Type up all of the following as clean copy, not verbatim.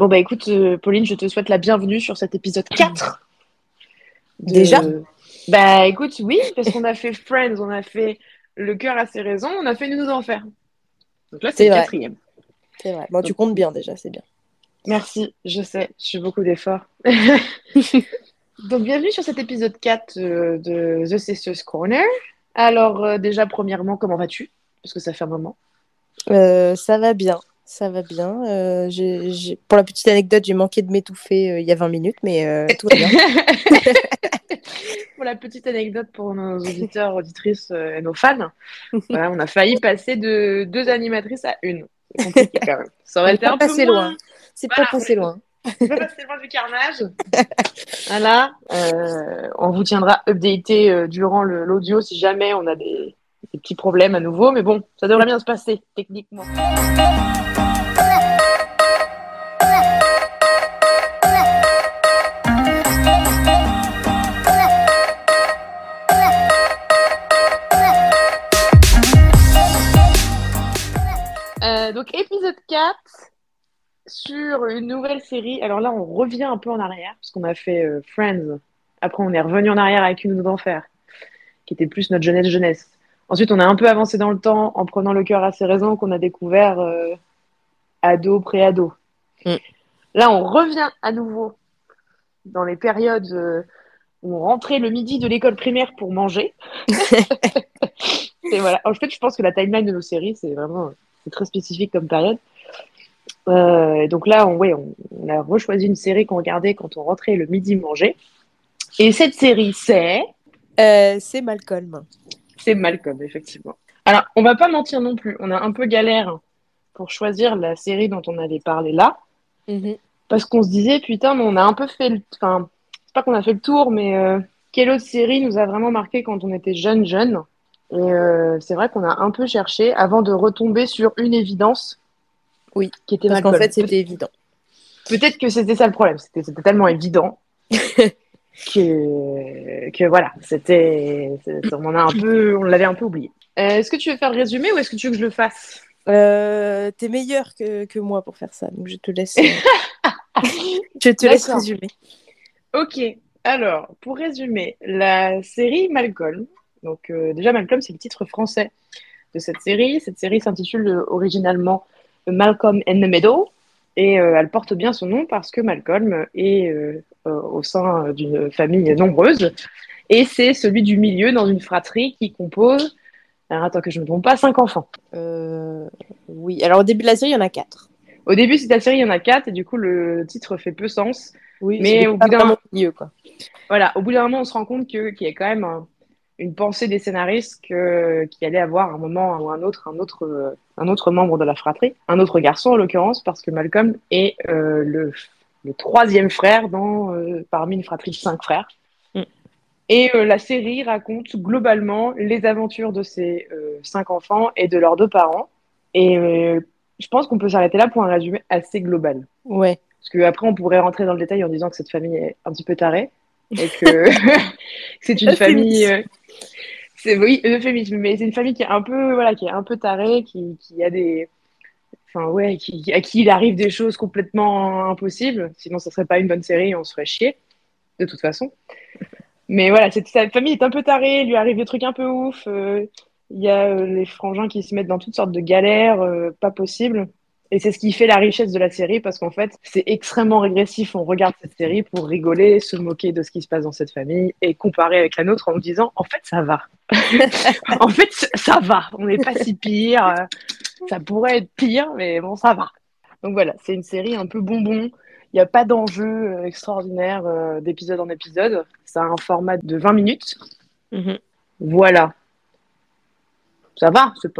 Bon, bah écoute, Pauline, je te souhaite la bienvenue sur cet épisode 4. Déjà ? Bah écoute, oui, parce qu'on a fait Friends, on a fait Le cœur a ses raisons, on a fait Nous Nous Enferme. Donc là, c'est le quatrième. C'est vrai. Bon, tu comptes bien déjà, c'est bien. Merci, je sais, je fais beaucoup d'efforts. Donc, bienvenue sur cet épisode 4 de The Cessious Corner. Alors, déjà, premièrement, comment vas-tu ? Parce que ça fait un moment. Ça va bien, ça va bien. Pour la petite anecdote, j'ai manqué de m'étouffer il y a 20 minutes, mais tout va bien. Pour la petite anecdote pour nos auditeurs, auditrices et nos fans, voilà, on a failli passer de 2 animatrices à 1. C'est compliqué quand même. Ça aurait été un peu moins... loin. C'est voilà, pas passé loin. C'est pas passé loin du carnage. Voilà. On vous tiendra updaté durant l'audio si jamais on a des petits problèmes à nouveau. Mais bon, ça devrait bien se passer, techniquement. Donc, épisode 4 sur une nouvelle série. Alors là, on revient un peu en arrière parce qu'on a fait Friends. Après, on est revenu en arrière avec Une Nous d'enfer, qui était plus notre jeunesse. Ensuite, on a un peu avancé dans le temps en prenant Le cœur à ses raisons qu'on a découvert ado, pré-ado. Mm. Là, on revient à nouveau dans les périodes où on rentrait le midi de l'école primaire pour manger. Et voilà. En fait, je pense que la timeline de nos séries, c'est vraiment... C'est très spécifique comme période. Donc là, on a rechoisi une série qu'on regardait quand on rentrait le midi manger. Et cette série, c'est Malcolm. C'est Malcolm, effectivement. Alors, on va pas mentir non plus. On a un peu galère pour choisir la série dont on allait parler là. Mm-hmm. Parce qu'on se disait, putain, mais on a un peu fait le... Enfin, c'est pas qu'on a fait le tour, mais quelle autre série nous a vraiment marqué quand on était jeune. Et c'est vrai qu'on a un peu cherché avant de retomber sur une évidence. Oui, qui était parce Malcolm. Qu'en fait, c'était évident. Peut-être que c'était ça le problème. C'était tellement évident que voilà, on l'avait un peu oublié. Est-ce que tu veux faire le résumé ou est-ce que tu veux que je le fasse ? T'es meilleure que moi pour faire ça, donc je te laisse. Laisse résumer. Ok. Alors, pour résumer, la série Malcolm. Donc déjà, Malcolm, c'est le titre français de cette série. Cette série s'intitule originalement Malcolm in the Middle. Et elle porte bien son nom parce que Malcolm est au sein d'une famille nombreuse. Et c'est celui du milieu dans une fratrie qui compose, alors attends que je ne me trompe pas, 5 enfants. Oui, alors au début de la série, il y en a 4. Au début de la série, il y en a 4 et du coup, le titre fait peu sens. Oui, mais au bout d'un moment, voilà, au bout d'un moment, on se rend compte qu'il y a quand même... une pensée des scénaristes qu'il allait avoir à un moment ou un autre membre de la fratrie, un autre garçon en l'occurrence, parce que Malcolm est le troisième frère parmi une fratrie de 5 frères. Mm. Et la série raconte globalement les aventures de ces 5 enfants et de leurs 2 parents. Et je pense qu'on peut s'arrêter là pour un résumé assez global. Ouais. Parce qu'après, on pourrait rentrer dans le détail en disant que cette famille est un petit peu tarée. Et que c'est une famille euphémisme, mais c'est une famille qui est un peu tarée, qui a des à qui il arrive des choses complètement impossibles, sinon ça serait pas une bonne série, on se ferait chier de toute façon. Mais voilà, cette famille est un peu tarée, il lui arrive des trucs un peu ouf, il y a les frangins qui se mettent dans toutes sortes de galères pas possibles. Et c'est ce qui fait la richesse de la série, parce qu'en fait, c'est extrêmement régressif. On regarde cette série pour rigoler, se moquer de ce qui se passe dans cette famille et comparer avec la nôtre en nous disant « En fait, ça va. En fait, ça va. On n'est pas si pire. Ça pourrait être pire, mais bon, ça va. » Donc voilà, c'est une série un peu bonbon. Il n'y a pas d'enjeu extraordinaire d'épisode en épisode. Ça a un format de 20 minutes. Mm-hmm. Voilà. Ça va, c'est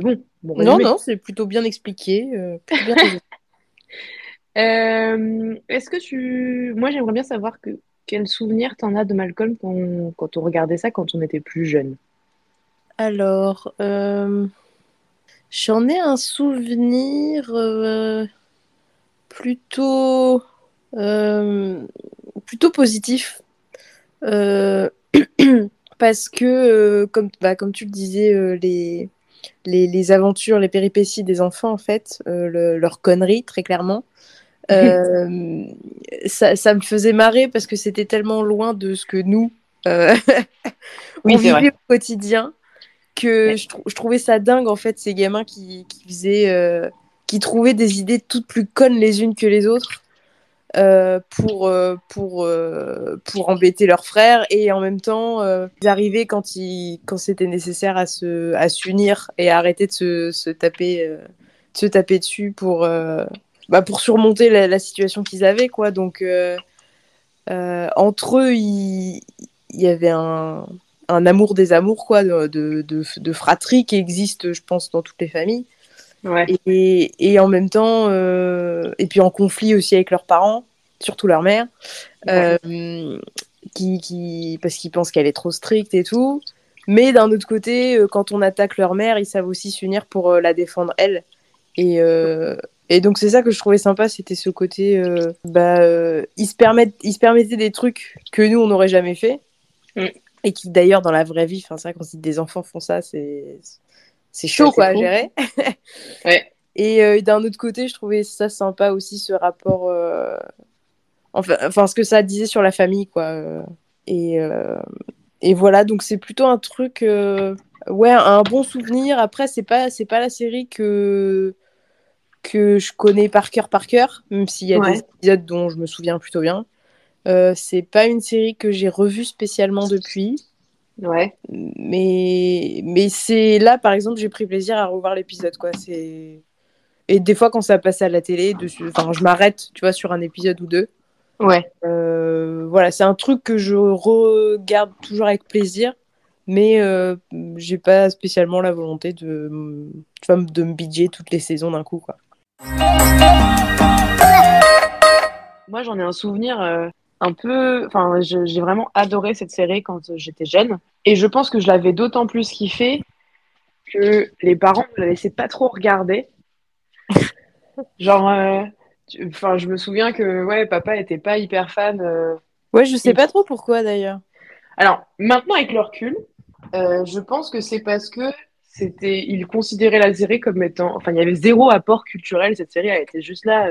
bon. Bon résumé. Non, c'est plutôt bien expliqué. Plutôt bien est-ce que moi, j'aimerais bien savoir quel souvenir t'en as de Malcolm quand on regardait ça, quand on était plus jeune. Alors, j'en ai un souvenir plutôt positif. Parce que, comme tu le disais, les aventures, les péripéties des enfants, en fait, leurs conneries, très clairement, Ça me faisait marrer parce que c'était tellement loin de ce que nous on vivait au quotidien que je trouvais ça dingue en fait, ces gamins qui trouvaient des idées toutes plus connes les unes que les autres pour embêter leurs frères, et en même temps ils arrivaient quand c'était nécessaire à s'unir et à arrêter de se taper dessus pour surmonter la situation qu'ils avaient, quoi. Donc entre eux il y avait un amour des amours, quoi, de fratrie qui existe, je pense, dans toutes les familles. Ouais. Et en même temps, et puis en conflit aussi avec leurs parents, surtout leur mère, parce qu'ils pensent qu'elle est trop stricte et tout. Mais d'un autre côté, quand on attaque leur mère, ils savent aussi s'unir pour la défendre, elle. Et donc c'est ça que je trouvais sympa, c'était ce côté, ils se permettaient des trucs que nous on n'aurait jamais fait. Mm. Et qui d'ailleurs dans la vraie vie, enfin ça, quand des enfants font ça, c'est chaud, ouais, à gérer. Ouais. Et d'un autre côté, je trouvais ça sympa aussi, ce rapport, enfin ce que ça disait sur la famille, quoi. Et voilà, donc c'est plutôt un truc, un bon souvenir. Après, c'est pas la série que je connais par cœur, même s'il y a des épisodes dont je me souviens plutôt bien. C'est pas une série que j'ai revue spécialement depuis. Ouais. Mais c'est là, par exemple, j'ai pris plaisir à revoir l'épisode, quoi. Et des fois, quand ça passe à la télé, je m'arrête, tu vois, sur un épisode ou deux. Ouais. Voilà, c'est un truc que je regarde toujours avec plaisir, mais j'ai pas spécialement la volonté de me bidger toutes les saisons d'un coup, quoi. Moi, j'en ai un souvenir. J'ai vraiment adoré cette série quand j'étais jeune. Et je pense que je l'avais d'autant plus kiffé que les parents ne la laissaient pas trop regarder. Genre, je me souviens que papa n'était pas hyper fan. Je sais pas trop pourquoi d'ailleurs. Alors, maintenant avec le recul, je pense que c'est parce que il considérait la série comme étant... Enfin, il y avait zéro apport culturel. Cette série, elle était juste là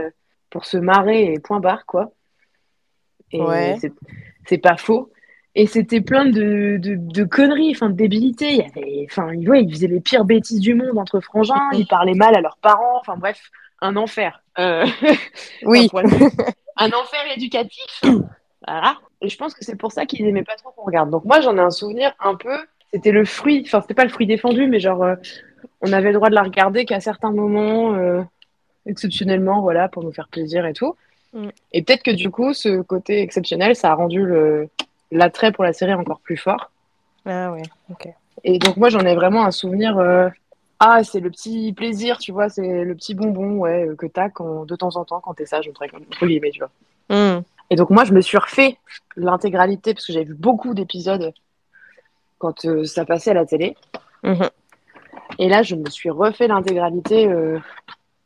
pour se marrer et point barre, quoi. Et c'est pas faux. Et c'était plein de conneries, de débilités. Ils faisaient les pires bêtises du monde entre frangins. Ils parlaient mal à leurs parents. Enfin bref, un enfer. Oui. Un enfer éducatif. Voilà. Et je pense que c'est pour ça qu'ils n'aimaient pas trop qu'on regarde. Donc moi, j'en ai un souvenir un peu. C'était le fruit. Enfin, c'était pas le fruit défendu, mais genre, on avait le droit de la regarder qu'à certains moments, exceptionnellement, voilà, pour nous faire plaisir et tout. Et peut-être que du coup, ce côté exceptionnel, ça a rendu l'attrait pour la série encore plus fort. Ah ouais, ok. Et donc moi, j'en ai vraiment un souvenir. C'est le petit plaisir, tu vois, c'est le petit bonbon, que t'as de temps en temps quand t'es sage, entre guillemets, tu vois. Et donc moi, je me suis refait l'intégralité parce que j'avais vu beaucoup d'épisodes quand ça passait à la télé. Mmh. Et là, je me suis refait l'intégralité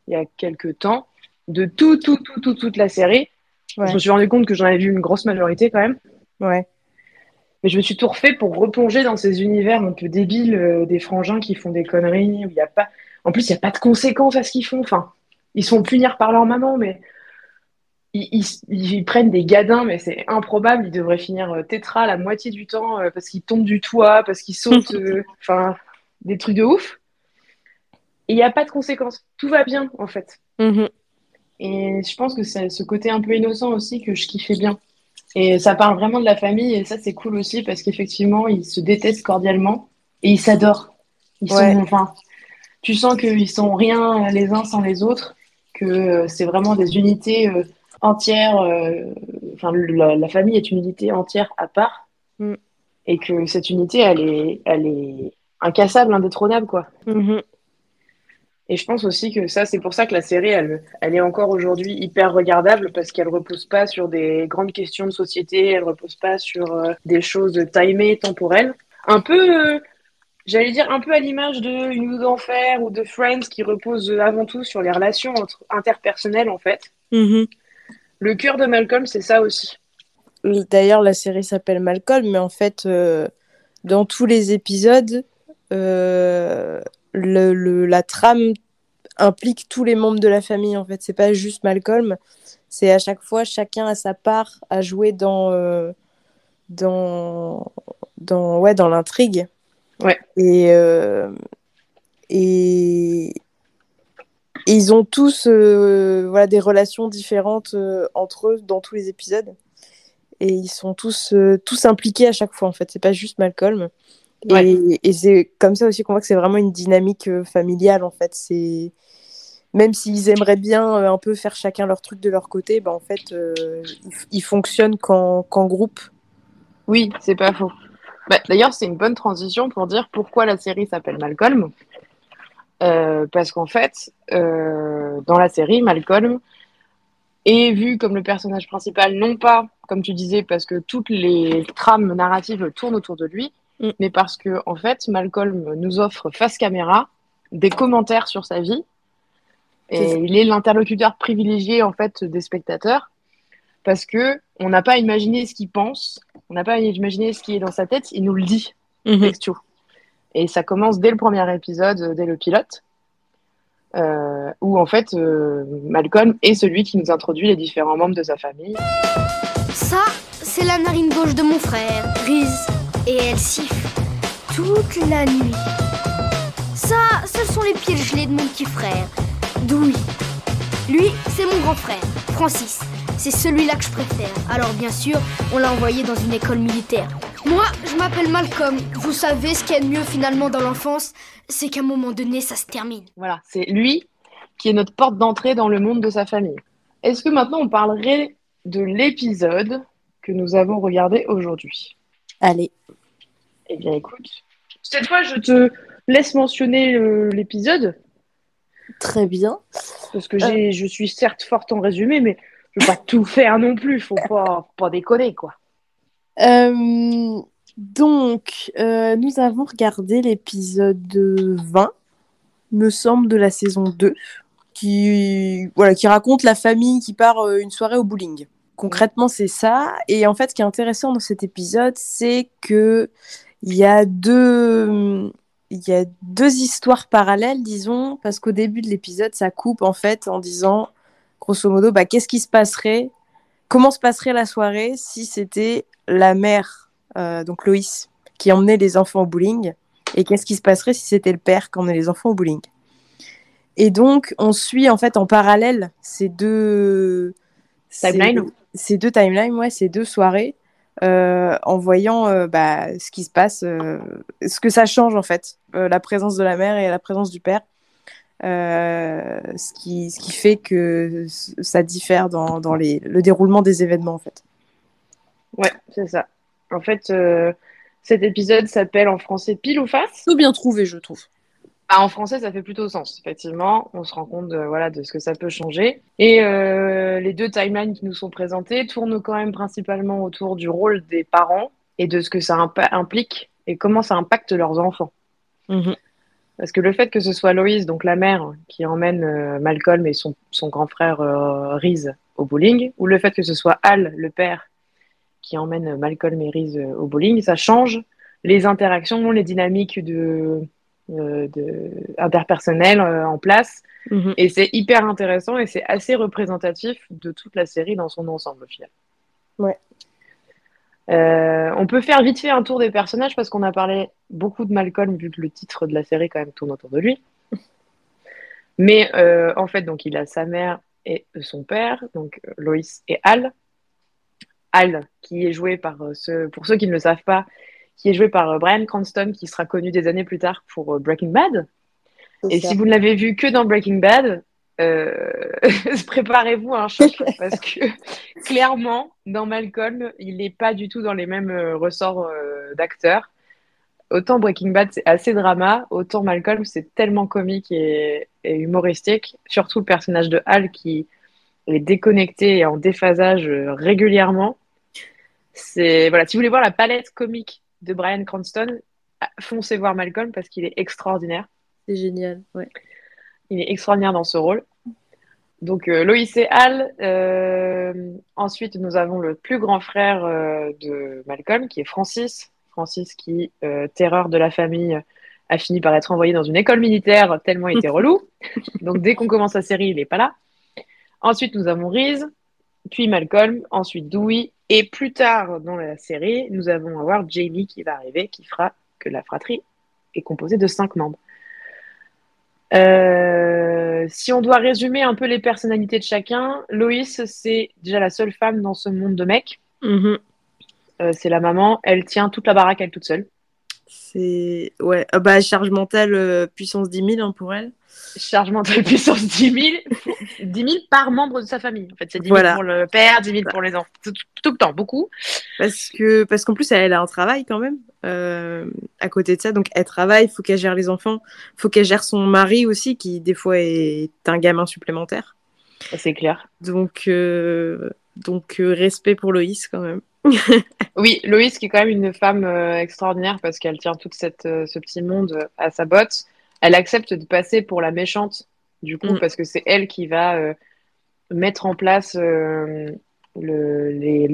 il y a quelques temps. De toute la série. Ouais. Je me suis rendu compte que j'en avais vu une grosse majorité quand même. Ouais. Mais je me suis tout refait pour replonger dans ces univers un peu débiles, des frangins qui font des conneries. Où y a pas... En plus, il n'y a pas de conséquences à ce qu'ils font. Enfin, ils sont punis par leur maman, mais ils prennent des gadins, mais c'est improbable. Ils devraient finir tétra la moitié du temps parce qu'ils tombent du toit, parce qu'ils sautent. Des trucs de ouf. Et il n'y a pas de conséquences. Tout va bien, en fait. Mm-hmm. Et je pense que c'est ce côté un peu innocent aussi que je kiffais bien. Et ça parle vraiment de la famille, et ça, c'est cool aussi, parce qu'effectivement, ils se détestent cordialement, et ils s'adorent. Tu sens qu'ils sont rien les uns sans les autres, que c'est vraiment des unités entières. La famille est une unité entière à part, et que cette unité, elle est incassable, indétrônable, quoi. Mm-hmm. Et je pense aussi que ça, c'est pour ça que la série, elle est encore aujourd'hui hyper regardable, parce qu'elle repose pas sur des grandes questions de société, elle repose pas sur des choses timées, temporelles. Un peu, un peu à l'image de Nous Nous Enferme ou de Friends, qui repose avant tout sur les relations interpersonnelles, en fait. Mm-hmm. Le cœur de Malcolm, c'est ça aussi. D'ailleurs, la série s'appelle Malcolm, mais en fait, dans tous les épisodes... la trame implique tous les membres de la famille, en fait. C'est pas juste Malcolm. C'est à chaque fois, chacun a sa part à jouer dans l'intrigue. Ouais. Et ils ont tous des relations différentes entre eux dans tous les épisodes. Et ils sont tous impliqués à chaque fois, en fait. C'est pas juste Malcolm. Ouais. Et c'est comme ça aussi qu'on voit que c'est vraiment une dynamique familiale, en fait. C'est... Même s'ils aimeraient bien un peu faire chacun leur truc de leur côté, en fait, ils fonctionnent qu'en groupe. Oui, c'est pas faux. D'ailleurs, c'est une bonne transition pour dire pourquoi la série s'appelle Malcolm. Parce qu'en fait, dans la série, Malcolm est vu comme le personnage principal, non pas, comme tu disais, parce que toutes les trames narratives tournent autour de lui, mais parce que, en fait, Malcolm nous offre face caméra des commentaires sur sa vie. Et il est l'interlocuteur privilégié, en fait, des spectateurs, parce que on n'a pas imaginé ce qu'il pense, on n'a pas imaginé ce qui est dans sa tête, il nous le dit, texto. Et ça commence dès le premier épisode, dès le pilote, où, en fait, Malcolm est celui qui nous introduit les différents membres de sa famille. Ça, c'est la narine gauche de mon frère, Reese, et elle siffle toute la nuit. Ça, ce sont les pieds gelés de mon petit frère, Dewey. Lui, c'est mon grand frère, Francis. C'est celui-là que je préfère. Alors bien sûr, on l'a envoyé dans une école militaire. Moi, je m'appelle Malcolm. Vous savez, ce qu'il y a de mieux finalement dans l'enfance, c'est qu'à un moment donné, ça se termine. Voilà, c'est lui qui est notre porte d'entrée dans le monde de sa famille. Est-ce que maintenant, on parlerait de l'épisode que nous avons regardé aujourd'hui? Allez. Eh bien, écoute, cette fois, je te laisse mentionner l'épisode. Très bien. Parce que je suis certes forte en résumé, mais je ne peux pas tout faire non plus. Faut pas déconner, quoi. Donc, nous avons regardé l'épisode 20, me semble, de la saison 2, qui raconte la famille qui part une soirée au bowling. Concrètement, c'est ça. Et en fait, ce qui est intéressant dans cet épisode, c'est que il y a deux histoires parallèles, disons, parce qu'au début de l'épisode, ça coupe en fait en disant, grosso modo, qu'est-ce qui se passerait, comment se passerait la soirée si c'était la mère, donc Loïs, qui emmenait les enfants au bowling, et qu'est-ce qui se passerait si c'était le père qui emmenait les enfants au bowling. Et donc, on suit en fait en parallèle ces deux soirées. En voyant ce qui se passe, ce que ça change en fait, la présence de la mère et la présence du père, ce qui fait que ça diffère dans le déroulement des événements en fait. Ouais, c'est ça. En fait, cet épisode s'appelle en français Pile ou Face. Tout bien trouvé, je trouve. En français, ça fait plutôt sens. Effectivement, on se rend compte de ce que ça peut changer. Et les deux timelines qui nous sont présentées tournent quand même principalement autour du rôle des parents et de ce que ça implique et comment ça impacte leurs enfants. Mmh. Parce que le fait que ce soit Loïs, donc la mère, qui emmène Malcolm et son grand frère Reese au bowling, ou le fait que ce soit Hal, le père, qui emmène Malcolm et Reese au bowling, ça change les interactions, les dynamiques interpersonnel en place, et c'est hyper intéressant et c'est assez représentatif de toute la série dans son ensemble au final. Ouais. On peut faire vite fait un tour des personnages parce qu'on a parlé beaucoup de Malcolm vu que le titre de la série quand même tourne autour de lui. Mais en fait, donc il a sa mère et son père, donc Loïs et Hal. Hal qui est joué par pour ceux qui ne le savent pas, qui est joué par Bryan Cranston, qui sera connu des années plus tard pour Breaking Bad. C'est et ça. Si vous ne l'avez vu que dans Breaking Bad, préparez-vous à un choc, parce que clairement, dans Malcolm, il n'est pas du tout dans les mêmes ressorts d'acteurs. Autant Breaking Bad, c'est assez drama, autant Malcolm, c'est tellement comique et humoristique. Surtout le personnage de Hal, qui est déconnecté et en déphasage régulièrement. Si vous voulez voir la palette comique de Bryan Cranston, foncez voir Malcolm parce qu'il est extraordinaire. C'est génial, ouais. Il est extraordinaire dans ce rôle. Donc, Loïs et Hal. Ensuite, nous avons le plus grand frère de Malcolm, qui est Francis. Francis qui, terreur de la famille, a fini par être envoyé dans une école militaire tellement il était relou. Donc dès qu'on commence la série, il n'est pas là. Ensuite, nous avons Reese, puis Malcolm, ensuite Dewey, et plus tard dans la série, nous allons avoir Jamie qui va arriver, qui fera que la fratrie est composée de 5 membres. Si on doit résumer un peu les personnalités de chacun, Loïs, c'est déjà la seule femme dans ce monde de mecs. Mm-hmm. C'est la maman, elle tient toute la baraque elle toute seule. C'est... Ouais, bah charge mentale puissance 10 000 hein, pour elle. Charge mentale puissance 10 000, 10 000 par membre de sa famille. En fait, c'est 10 000 pour le père, 10 000 pour les enfants. Tout le temps, beaucoup. Parce qu'en plus, elle a un travail quand même à côté de ça. Donc, elle travaille, il faut qu'elle gère les enfants. Il faut qu'elle gère son mari aussi, qui des fois est un gamin supplémentaire. C'est clair. Donc respect pour Loïs quand même. Oui, Loïs qui est quand même une femme extraordinaire parce qu'elle tient tout ce petit monde à sa botte. Elle accepte de passer pour la méchante, du coup, parce que c'est elle qui va mettre en place le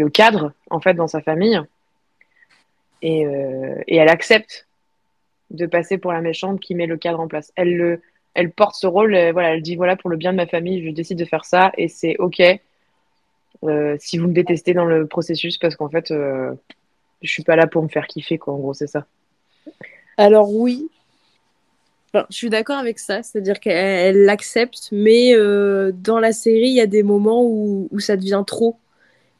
cadre, en fait, dans sa famille. Et elle accepte de passer pour la méchante qui met le cadre en place. Elle porte ce rôle, elle dit, voilà, pour le bien de ma famille, je décide de faire ça, et c'est OK si vous me détestez dans le processus, parce qu'en fait, je suis pas là pour me faire kiffer, quoi, en gros, c'est ça. Alors, oui. Enfin, je suis d'accord avec ça, c'est-à-dire qu'elle l'accepte, mais dans la série, il y a des moments où ça devient trop.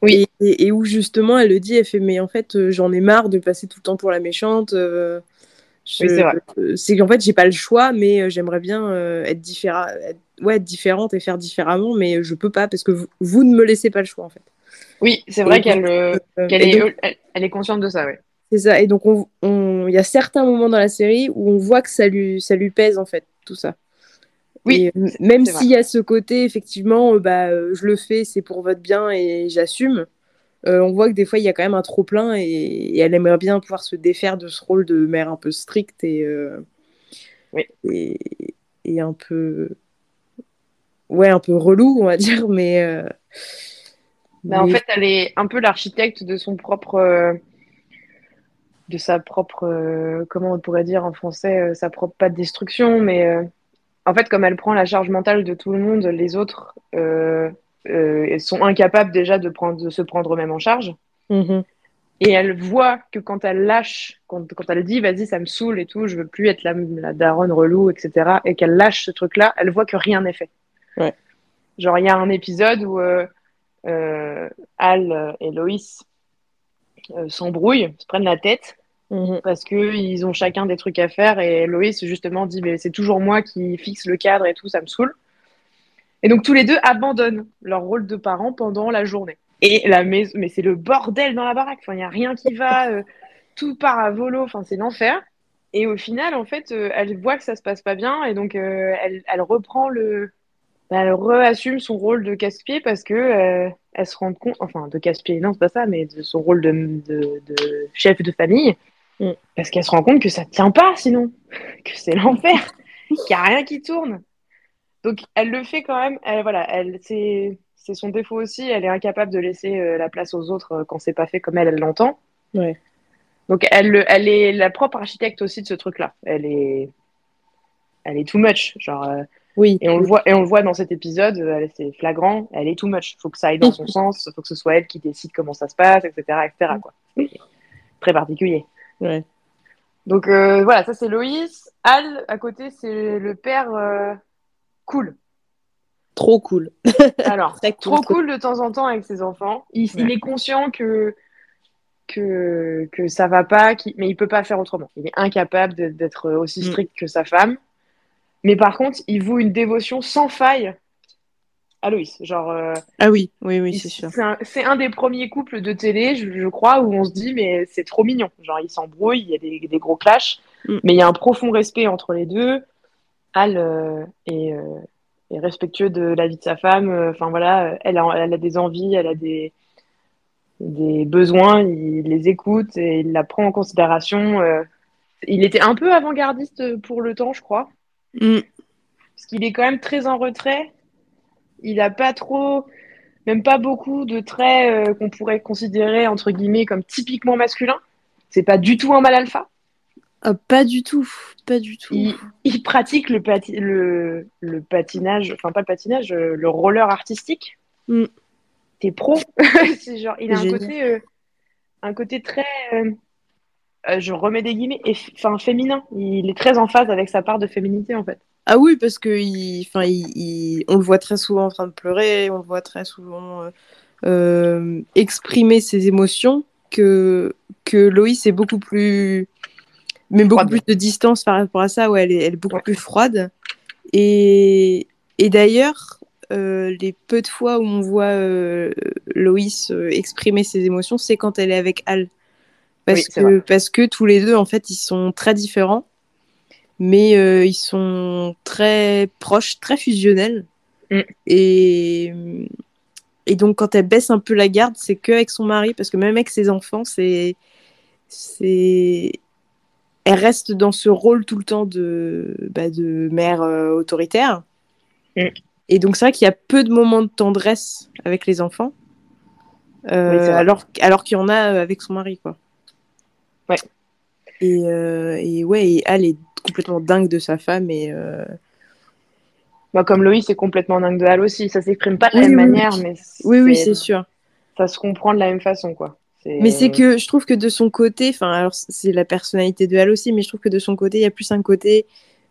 Oui. Et où justement, elle le dit, elle fait « mais en fait, j'en ai marre de passer tout le temps pour la méchante. Oui, c'est vrai. C'est qu'en fait, j'ai pas le choix, mais j'aimerais bien être différente et faire différemment, mais je peux pas parce que vous ne me laissez pas le choix, en fait. » Oui, c'est vrai qu'elle est consciente de ça, oui. C'est ça, et donc il y a certains moments dans la série où on voit que ça lui pèse en fait, tout ça. Oui, même s'il y a ce côté, effectivement, je le fais, c'est pour votre bien et j'assume, on voit que des fois il y a quand même un trop-plein et elle aimerait bien pouvoir se défaire de ce rôle de mère un peu stricte et un peu... Ouais, un peu relou, on va dire, mais... En fait, elle est un peu l'architecte de son propre... comment on pourrait dire en français, sa propre, pas de destruction, mais en fait, comme elle prend la charge mentale de tout le monde, les autres sont incapables déjà de se prendre eux-mêmes en charge. Mm-hmm. Et elle voit que quand elle lâche, quand elle dit « vas-y, ça me saoule et tout, je veux plus être la daronne relou, etc. » et qu'elle lâche ce truc-là, elle voit que rien n'est fait. Ouais. Genre, il y a un épisode où Hal et Loïs s'embrouillent, se prennent la tête parce qu'ils ont chacun des trucs à faire et Loïs justement dit mais c'est toujours moi qui fixe le cadre et tout, ça me saoule, et donc tous les deux abandonnent leur rôle de parents pendant la journée et la maison, mais c'est le bordel dans la baraque, il n'y a rien qui va, tout part à volo, c'est l'enfer, et au final en fait elle voit que ça se passe pas bien et donc elle réassume son rôle de casse-pied parce que elle se rend compte, de casse-pied, non c'est pas ça, mais de son rôle de chef de famille, parce qu'elle se rend compte que ça tient pas sinon, que c'est l'enfer, qu'il n'y a rien qui tourne. Donc elle le fait quand même, c'est son défaut aussi, elle est incapable de laisser la place aux autres quand c'est pas fait comme elle l'entend. Ouais. Donc elle est la propre architecte aussi de ce truc-là, elle est too much, genre... Oui. Et on le voit dans cet épisode, c'est flagrant, elle est too much. Faut que ça aille dans son sens, faut que ce soit elle qui décide comment ça se passe, etc. quoi. Très particulier. Ouais. Donc ça c'est Loïs. Hal, à côté, c'est le père cool. Trop cool. Alors, trop cool de temps en temps avec ses enfants. Il est conscient que ça va pas, mais il peut pas faire autrement. Il est incapable d'être aussi strict que sa femme. Mais par contre, il voue une dévotion sans faille à Loïs. Genre, ah oui, c'est sûr. C'est un des premiers couples de télé, je crois, où on se dit, mais c'est trop mignon. Genre, ils s'embrouillent, il y a des gros clashs, mais il y a un profond respect entre les deux. Hal est respectueux de la vie de sa femme. Elle a des envies, elle a des besoins, il les écoute et il la prend en considération. Il était un peu avant-gardiste pour le temps, je crois. Parce qu'il est quand même très en retrait, il n'a pas trop, même pas beaucoup de traits qu'on pourrait considérer entre guillemets comme typiquement masculin. C'est pas du tout un mâle alpha, Pas du tout, pas du tout. Il pratique le patinage, enfin pas le patinage, le roller artistique. Mm. T'es pro. C'est genre, il a un côté très, je remets des guillemets, enfin féminin. Il est très en phase avec sa part de féminité en fait. Ah oui, parce que on le voit très souvent en train de pleurer, on le voit très souvent exprimer ses émotions que Loïs est beaucoup plus... Mais beaucoup plus de distance par rapport à ça, ouais, elle est beaucoup plus froide. Et d'ailleurs, les peu de fois où on voit Loïs exprimer ses émotions, c'est quand elle est avec Hal. Parce que tous les deux, en fait, ils sont très différents, mais ils sont très proches, très fusionnels. Mm. Et donc, quand elle baisse un peu la garde, c'est qu'avec son mari, parce que même avec ses enfants, elle reste dans ce rôle tout le temps de mère autoritaire. Mm. Et donc, c'est vrai qu'il y a peu de moments de tendresse avec les enfants, alors qu'il y en a avec son mari, quoi. Ouais. Et Hal est complètement dingue de sa femme. Comme Loïs est complètement dingue de Hal aussi. Ça s'exprime pas de la même manière, mais... Oui, c'est sûr. Ça se comprend de la même façon, quoi. Mais c'est que je trouve que de son côté, enfin, alors c'est la personnalité de Hal aussi, mais je trouve que de son côté, il y a plus un côté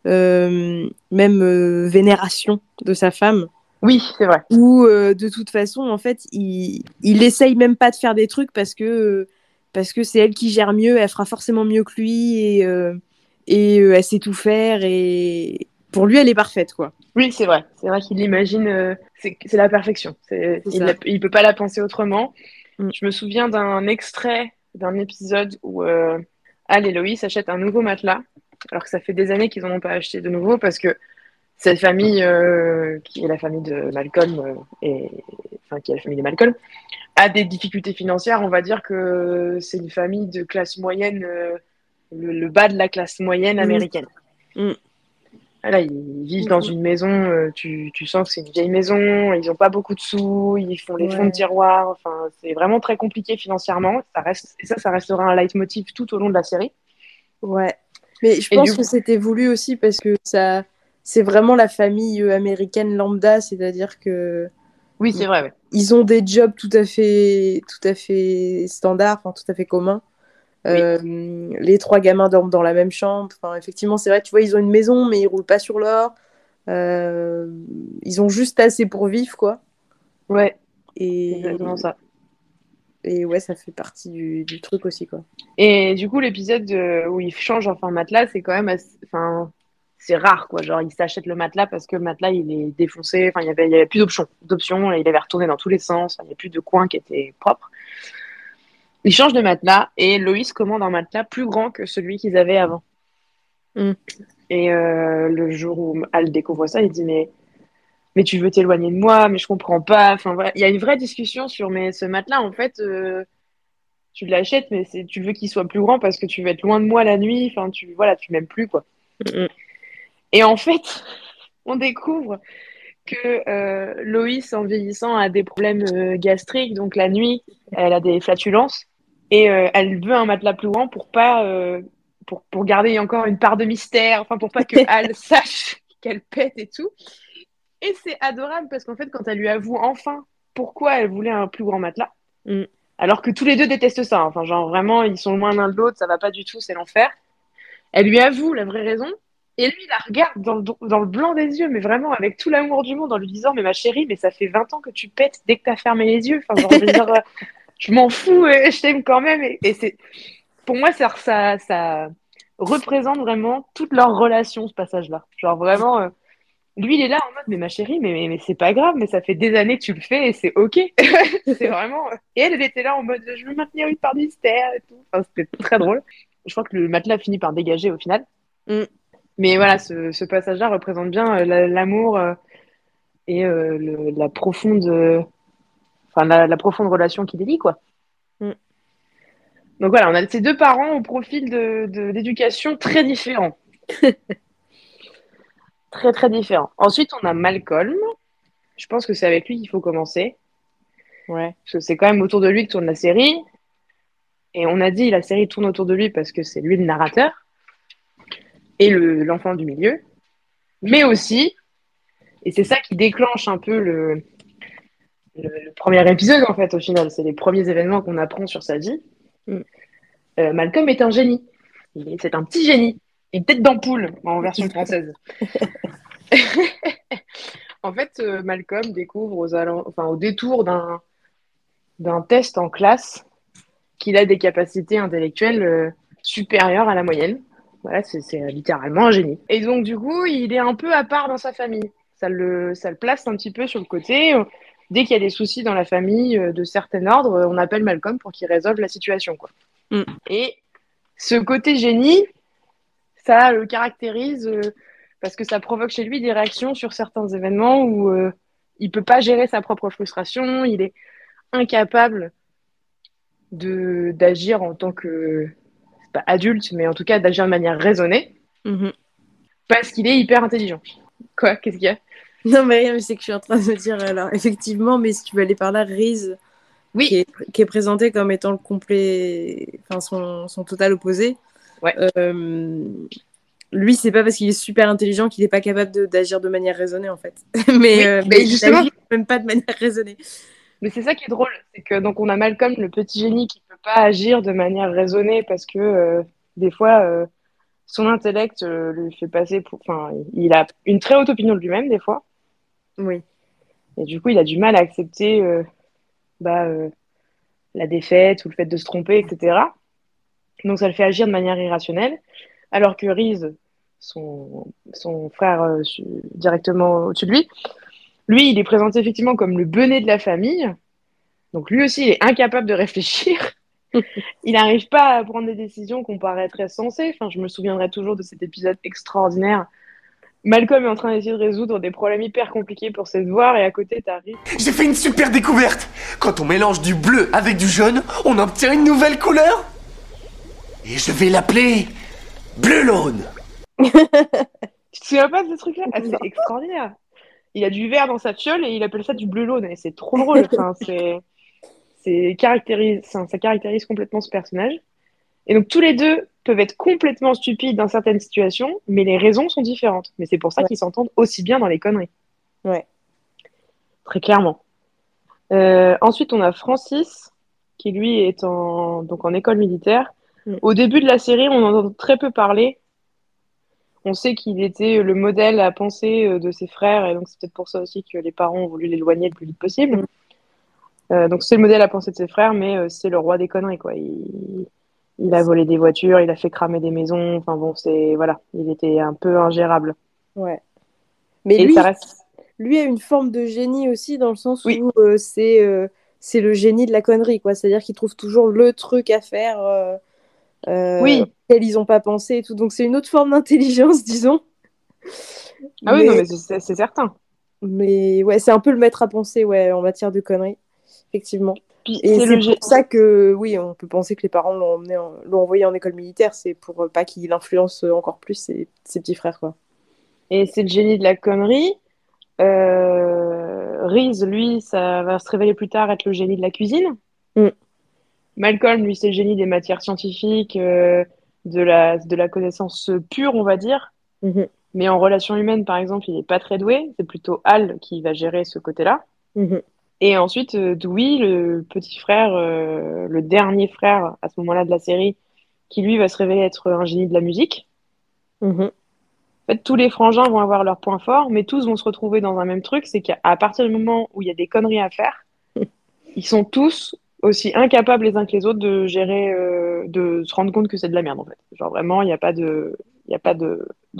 vénération de sa femme. Oui, c'est vrai. Où de toute façon, en fait, il essaye même pas de faire des trucs parce que c'est elle qui gère mieux, elle fera forcément mieux que lui et elle sait tout faire et pour lui, elle est parfaite, quoi. Oui, c'est vrai. C'est vrai qu'il l'imagine, c'est la perfection. Il peut pas la penser autrement. Je me souviens d'un extrait d'un épisode où Hal et Loïs achètent un nouveau matelas, alors que ça fait des années qu'ils n'en ont pas acheté de nouveau, parce que cette famille, qui est la famille de Malcolm, qui est la famille des Malcolm, a des difficultés financières. On va dire que c'est une famille de classe moyenne, le bas de la classe moyenne américaine. Mmh. Voilà, ils vivent dans une maison, tu sens que c'est une vieille maison, ils n'ont pas beaucoup de sous, ils font les fonds de tiroir, enfin, c'est vraiment très compliqué financièrement, ça restera un leitmotiv tout au long de la série. Ouais, mais je pense que c'était voulu aussi parce que ça, c'est vraiment la famille américaine lambda, c'est-à-dire que... Oui, c'est vrai, ouais. Ils ont des jobs tout à fait standards, enfin, tout à fait communs. Oui. Les trois gamins dorment dans la même chambre. Enfin, effectivement, c'est vrai. Tu vois, ils ont une maison, mais ils roulent pas sur l'or. Ils ont juste assez pour vivre, quoi. Ouais. Et exactement ça. Et ouais, ça fait partie du truc aussi, quoi. Et du coup, l'épisode où ils changent en format matelas, c'est quand même, c'est rare, quoi. Genre, ils s'achètent le matelas parce que le matelas, il est défoncé. Enfin, il y avait plus d'options. Il avait retourné dans tous les sens. Il n'y avait plus de coin qui était propre. Ils changent de matelas et Loïs commande un matelas plus grand que celui qu'ils avaient avant. Mm. Et le jour où Hal découvre ça, il dit mais tu veux t'éloigner de moi, mais je comprends pas. Enfin, voilà. Il y a une vraie discussion sur ce matelas, en fait, tu l'achètes, mais tu veux qu'il soit plus grand parce que tu veux être loin de moi la nuit. Enfin, tu m'aimes plus, quoi. Mm. Et en fait, on découvre que Loïs, en vieillissant, a des problèmes gastriques. Donc la nuit, elle a des flatulences. Et elle veut un matelas plus grand pour garder encore une part de mystère, enfin pour pas que Hal sache qu'elle pète et tout. Et c'est adorable parce qu'en fait, quand elle lui avoue enfin pourquoi elle voulait un plus grand matelas, alors que tous les deux détestent ça, hein. Enfin, genre vraiment, ils sont loin l'un de l'autre, ça va pas du tout, c'est l'enfer. Elle lui avoue la vraie raison. Et lui, il la regarde dans le blanc des yeux, mais vraiment avec tout l'amour du monde, en lui disant « Mais ma chérie, mais ça fait 20 ans que tu pètes dès que t'as fermé les yeux. » Enfin, genre, je veux dire, je m'en fous, je t'aime quand même. Et c'est... Pour moi, ça représente vraiment toute leur relation, ce passage-là. Genre vraiment, lui, il est là en mode « Mais ma chérie, mais c'est pas grave, mais ça fait des années que tu le fais et c'est OK. » C'est vraiment... Et elle était là en mode « Je veux maintenir une part de mystère. » et tout. Enfin, c'était très drôle. Je crois que le matelas finit par dégager au final. Mm. Mais voilà, ce passage-là représente bien l'amour et la profonde relation qu'il lie, quoi. Mm. Donc voilà, on a ces deux parents au profil d'éducation très différents. Très, très différents. Ensuite, on a Malcolm. Je pense que c'est avec lui qu'il faut commencer. Ouais. Parce que c'est quand même autour de lui que tourne la série. Et on a dit la série tourne autour de lui parce que c'est lui le narrateur. et l'enfant du milieu, mais aussi, et c'est ça qui déclenche un peu le premier épisode en fait au final, c'est les premiers événements qu'on apprend sur sa vie. Malcolm est un génie, c'est un petit génie, une tête d'ampoule en version française. En fait, Malcolm découvre au détour d'un test en classe qu'il a des capacités intellectuelles supérieures à la moyenne. Voilà, c'est littéralement un génie. Et donc, du coup, il est un peu à part dans sa famille. Ça le place un petit peu sur le côté. Dès qu'il y a des soucis dans la famille de certains ordres, on appelle Malcolm pour qu'il résolve la situation, quoi. Mm. Et ce côté génie, ça le caractérise parce que ça provoque chez lui des réactions sur certains événements où il peut pas gérer sa propre frustration, il est incapable d'agir en tant que, c'est pas adulte, mais en tout cas d'agir de manière raisonnée, parce qu'il est hyper intelligent. Quoi ? Qu'est-ce qu'il y a ? Non, mais rien, c'est que je suis en train de me dire, alors, effectivement, mais si tu veux aller par là, Reese, oui, qui est présenté comme étant le complet, enfin, son total opposé, ouais. Lui, c'est pas parce qu'il est super intelligent qu'il est pas capable d'agir de manière raisonnée, en fait. Mais, oui, mais justement, il n'agit même pas de manière raisonnée. Mais c'est ça qui est drôle, c'est que donc on a Malcolm, le petit génie, qui peut pas agir de manière raisonnée parce que des fois son intellect lui fait passer pour, enfin, il a une très haute opinion de lui-même des fois. Oui. Et du coup, il a du mal à accepter la défaite ou le fait de se tromper, etc. Donc ça le fait agir de manière irrationnelle, alors que Reese, son frère directement au-dessus de lui. Lui, il est présenté effectivement comme le benêt de la famille. Donc lui aussi, il est incapable de réfléchir. Il n'arrive pas à prendre des décisions qu'on paraîtrait sensées. Enfin, je me souviendrai toujours de cet épisode extraordinaire. Malcolm est en train d'essayer de résoudre des problèmes hyper compliqués pour ses devoirs. Et à côté, t'arrives... J'ai fait une super découverte. Quand on mélange du bleu avec du jaune, on obtient une nouvelle couleur. Et je vais l'appeler... Bleu Laune. Tu te souviens pas de ce truc-là? Ah, c'est extraordinaire. Il a du vert dans sa fiole et il appelle ça du bleu laune. Et c'est trop drôle. Enfin, ça caractérise complètement ce personnage. Et donc, tous les deux peuvent être complètement stupides dans certaines situations, mais les raisons sont différentes. Mais c'est pour ça qu'ils s'entendent aussi bien dans les conneries. Ouais. Très clairement. Ensuite, on a Francis, qui lui est en école militaire. Mm. Au début de la série, on en entend très peu parler. On sait qu'il était le modèle à penser de ses frères, et donc c'est peut-être pour ça aussi que les parents ont voulu l'éloigner le plus vite possible. Donc c'est le modèle à penser de ses frères, mais c'est le roi des conneries, quoi. Il a volé des voitures, il a fait cramer des maisons, enfin bon, c'est... Voilà, il était un peu ingérable. Ouais. Mais lui, lui a une forme de génie aussi, dans le sens où c'est le génie de la connerie, quoi. C'est-à-dire qu'il trouve toujours le truc à faire... auxquels ils n'ont pas pensé et tout, donc c'est une autre forme d'intelligence, disons. Ah oui, non, mais c'est certain. Mais ouais, c'est un peu le maître à penser, ouais, en matière de conneries, effectivement. Puis, et c'est pour ça que, oui, on peut penser que les parents l'ont envoyé en école militaire, c'est pour pas qu'il influence encore plus ses petits frères, quoi. Et c'est le génie de la connerie. Reese, lui, ça va se révéler plus tard être le génie de la cuisine. Malcolm, lui, c'est le génie des matières scientifiques, de la connaissance pure, on va dire. Mais en relations humaines, par exemple, il n'est pas très doué. C'est plutôt Hal qui va gérer ce côté-là. Et ensuite, Dewey, le petit frère, le dernier frère à ce moment-là de la série, qui, lui, va se révéler être un génie de la musique. En fait, tous les frangins vont avoir leurs points forts, mais tous vont se retrouver dans un même truc. C'est qu'à partir du moment où il y a des conneries à faire, ils sont tous... aussi incapables les uns que les autres de gérer, de se rendre compte que c'est de la merde, en fait. Genre vraiment, il n'y a pas de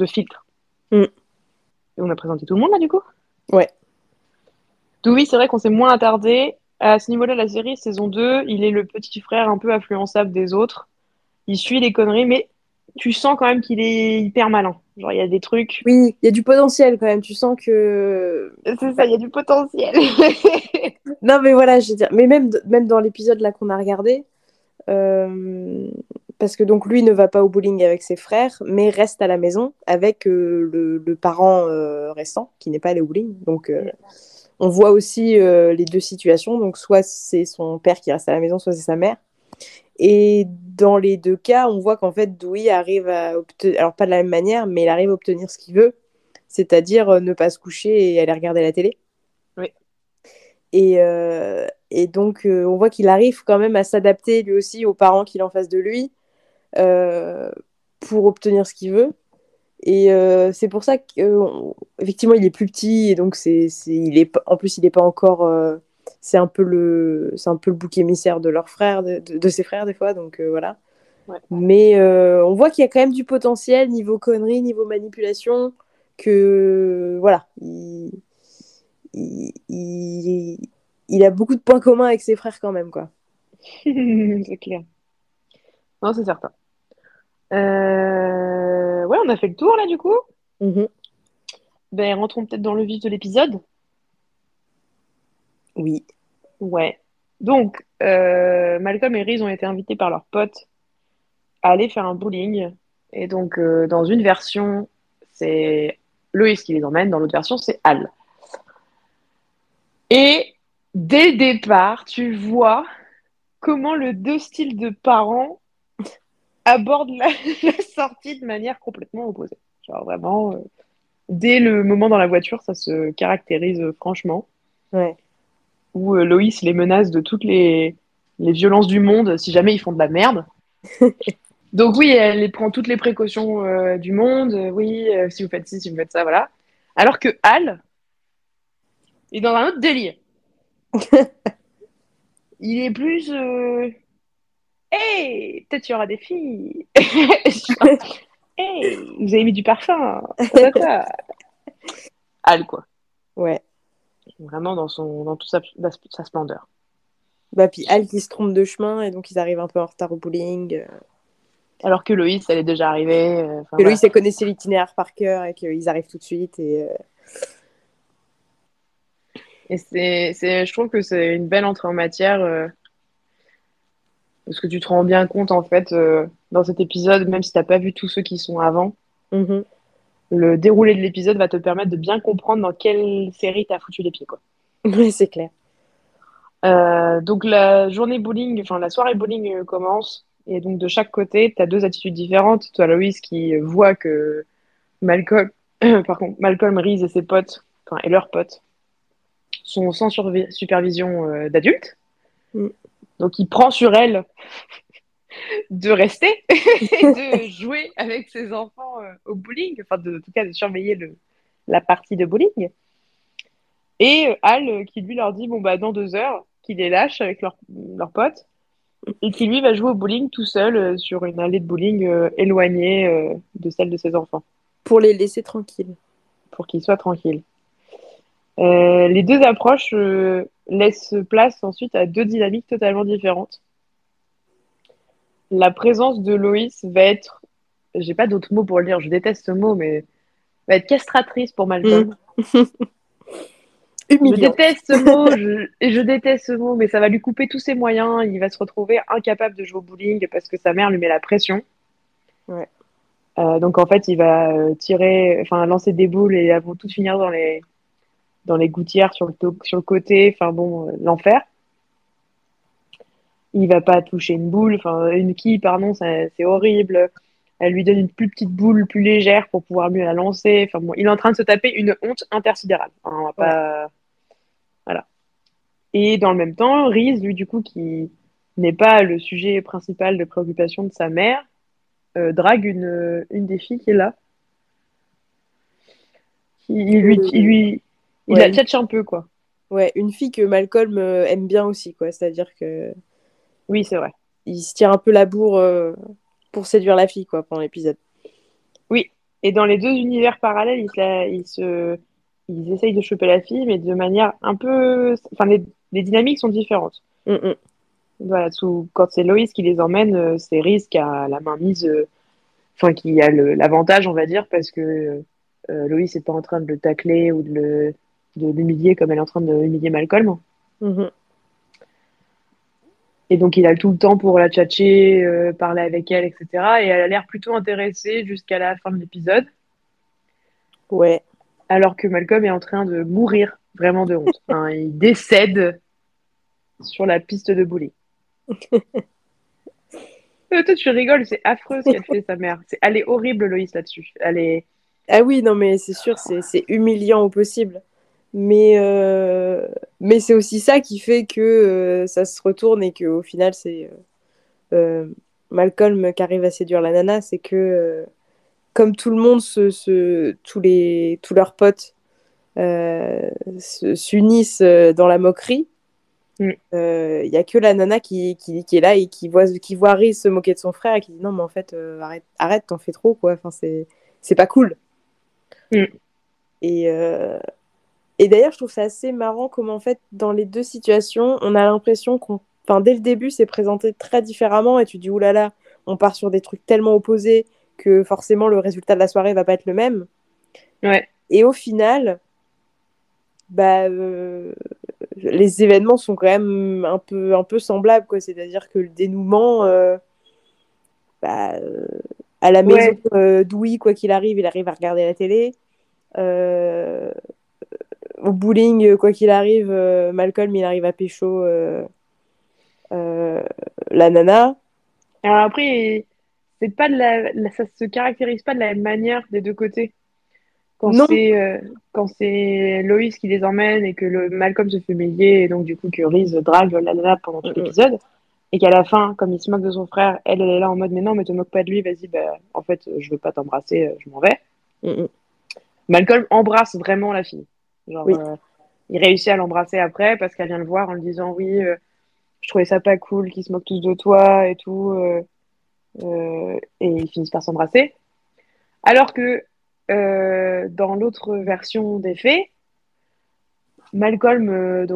filtre. Et on a présenté tout le monde, là, du coup ? Ouais. Dewey, c'est vrai qu'on s'est moins attardé. À ce niveau-là, la série, saison 2, il est le petit frère un peu influençable des autres. Il suit les conneries, mais tu sens quand même qu'il est hyper malin. Genre, il y a des trucs... Oui, il y a du potentiel, quand même. Tu sens que... C'est ça, il y a du potentiel. Non, mais voilà, je veux dire... Mais même dans l'épisode là qu'on a regardé, parce que donc lui ne va pas au bowling avec ses frères, mais reste à la maison avec le parent restant, qui n'est pas allé au bowling. Donc, on voit aussi les deux situations. Donc, soit c'est son père qui reste à la maison, soit c'est sa mère. Et dans les deux cas, on voit qu'en fait, Dewey arrive à obtenir... Alors, pas de la même manière, mais il arrive à obtenir ce qu'il veut. C'est-à-dire ne pas se coucher et aller regarder la télé. Oui. Et donc, on voit qu'il arrive quand même à s'adapter, lui aussi, aux parents qu'il a en face de lui pour obtenir ce qu'il veut. Et c'est pour ça qu'effectivement, il est plus petit. Et donc, il n'est pas encore... C'est un peu le bouc émissaire de leurs frères, de ses frères des fois, donc voilà. Ouais. Mais on voit qu'il y a quand même du potentiel niveau conneries, niveau manipulation, que voilà, il a beaucoup de points communs avec ses frères quand même, quoi. C'est clair. Non, c'est certain. Ouais, on a fait le tour là du coup. Mm-hmm. Ben rentrons peut-être dans le vif de l'épisode. Oui. Ouais. Donc, Malcolm et Reese ont été invités par leurs potes à aller faire un bowling. Et donc, dans une version, c'est Loïs qui les emmène. Dans l'autre version, c'est Hal. Et dès le départ, tu vois comment les deux styles de parents abordent la sortie de manière complètement opposée. Genre vraiment, dès le moment dans la voiture, ça se caractérise franchement. Ouais. Où Loïs les menace de toutes les violences du monde si jamais ils font de la merde. Donc oui, elle prend toutes les précautions du monde. Si vous faites ci, si vous faites ça, voilà. Alors que Hal est dans un autre délire. Il est plus... Hey, peut-être il y aura des filles. Hey, vous avez mis du parfum. Ça. Hal, quoi. Ouais. Vraiment dans toute sa splendeur. Bah, puis Hal qui se trompe de chemin et donc ils arrivent un peu en retard au bowling. Alors que Loïs, elle est déjà arrivée. Loïs, elle connaissait l'itinéraire par cœur et qu'ils arrivent tout de suite. Et je trouve que c'est une belle entrée en matière. Parce que tu te rends bien compte, en fait, dans cet épisode, même si tu n'as pas vu tous ceux qui sont avant. Mm-hmm. Le déroulé de l'épisode va te permettre de bien comprendre dans quelle série t'as foutu les pieds, quoi. Oui, c'est clair. Donc, la soirée bowling commence. Et donc, de chaque côté, t'as deux attitudes différentes. Toi, Loïs, qui voit que Malcolm, Reese et ses potes, et leurs potes, sont sans supervision d'adultes. Mm. Donc, il prend sur elle de rester et de jouer avec ses enfants au bowling, en tout cas de surveiller la partie de bowling. Et Hal qui lui leur dit dans 2 heures, qu'il les lâche avec leurs potes et qui lui va jouer au bowling tout seul sur une allée de bowling éloignée de celle de ses enfants. Pour les laisser tranquilles. Pour qu'ils soient tranquilles. Les deux approches laissent place ensuite à deux dynamiques totalement différentes. La présence de Loïs va être, j'ai pas d'autres mots pour le dire, je déteste ce mot, mais va être castratrice pour Malcolm. Humiliante. Je déteste ce mot, mais ça va lui couper tous ses moyens. Il va se retrouver incapable de jouer au bowling parce que sa mère lui met la pression. Ouais. Donc en fait, il va lancer des boules et elles vont toutes finir dans les gouttières sur le côté. L'enfer. Il va pas toucher une quille, pardon, c'est horrible. Elle lui donne une plus petite boule, plus légère pour pouvoir mieux la lancer. Il est en train de se taper une honte intersidérale. On va pas... Voilà. Et dans le même temps, Reese, lui, du coup, qui n'est pas le sujet principal de préoccupation de sa mère, drague une des filles qui est là. Il la tchatche un peu, quoi. Ouais, une fille que Malcolm aime bien aussi, quoi. C'est-à-dire que... Oui, c'est vrai. Il se tire un peu la bourre pour séduire la fille, quoi, pendant l'épisode. Oui, et dans les deux univers parallèles, ils essayent de choper la fille, mais de manière un peu... Enfin, les dynamiques sont différentes. Mm-mm. Voilà, quand c'est Loïs qui les emmène, c'est Reese qui a la main mise... qui a l'avantage, on va dire, parce que Loïs n'est pas en train de le tacler ou de l'humilier comme elle est en train de humilier Malcolm. Mm-hmm. Et donc, il a tout le temps pour la tchatcher, parler avec elle, etc. Et elle a l'air plutôt intéressée jusqu'à la fin de l'épisode. Ouais. Alors que Malcolm est en train de mourir vraiment de honte. Il décède sur la piste de bowling. Toi, tu rigoles, c'est affreux ce qu'elle fait, sa mère. Elle est horrible, Loïs, là-dessus. Elle est... Ah oui, non, mais c'est sûr, c'est humiliant au possible. Mais c'est aussi ça qui fait que ça se retourne et qu'au final, c'est Malcolm qui arrive à séduire la nana. C'est que, comme tout le monde, tous leurs potes s'unissent dans la moquerie, il n'y a que la nana qui est là et qui voit Reese se moquer de son frère et qui dit non mais en fait arrête t'en fais trop quoi, enfin, c'est pas cool. Et d'ailleurs je trouve ça assez marrant comment en fait dans les deux situations on a l'impression dès le début c'est présenté très différemment et tu te dis oulala on part sur des trucs tellement opposés que forcément le résultat de la soirée va pas être le même. Ouais. Et au final les événements sont quand même un peu semblables, quoi. C'est-à-dire que le dénouement à la maison Dewey, quoi qu'il arrive, il arrive à regarder la télé. Au bowling, quoi qu'il arrive, Malcolm, il arrive à pécho la nana. Alors après, c'est pas ça se caractérise pas de la même manière des deux côtés. Quand c'est Loïs qui les emmène et que Malcolm se fait humilier et donc du coup que Reese drague la nana pendant tout l'épisode et qu'à la fin, comme il se moque de son frère, elle est là en mode mais non mais te moque pas de lui, vas-y en fait je veux pas t'embrasser, je m'en vais. Malcolm embrasse vraiment la fille, il réussit à l'embrasser après parce qu'elle vient le voir en lui disant oui je trouvais ça pas cool qu'ils se moquent tous de toi et tout et ils finissent par s'embrasser alors que dans l'autre version des faits, Malcolm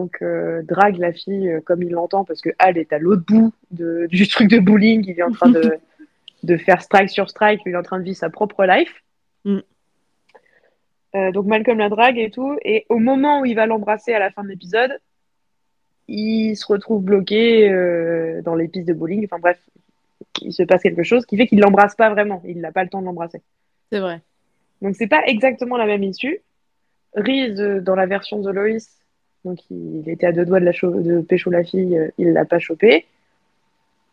drague la fille comme il l'entend parce que Hal est à l'autre bout du truc de bowling, il est en train de faire strike sur strike, il est en train de vivre sa propre life. Donc Malcolm la drague et tout, et au moment où il va l'embrasser à la fin de l'épisode, il se retrouve bloqué dans les pistes de bowling, enfin bref, il se passe quelque chose qui fait qu'il l'embrasse pas vraiment, il n'a pas le temps de l'embrasser. C'est vrai. Donc, c'est pas exactement la même issue. Reese, dans la version de Loïs, donc il était à deux doigts de pécho la fille, il l'a pas chopé.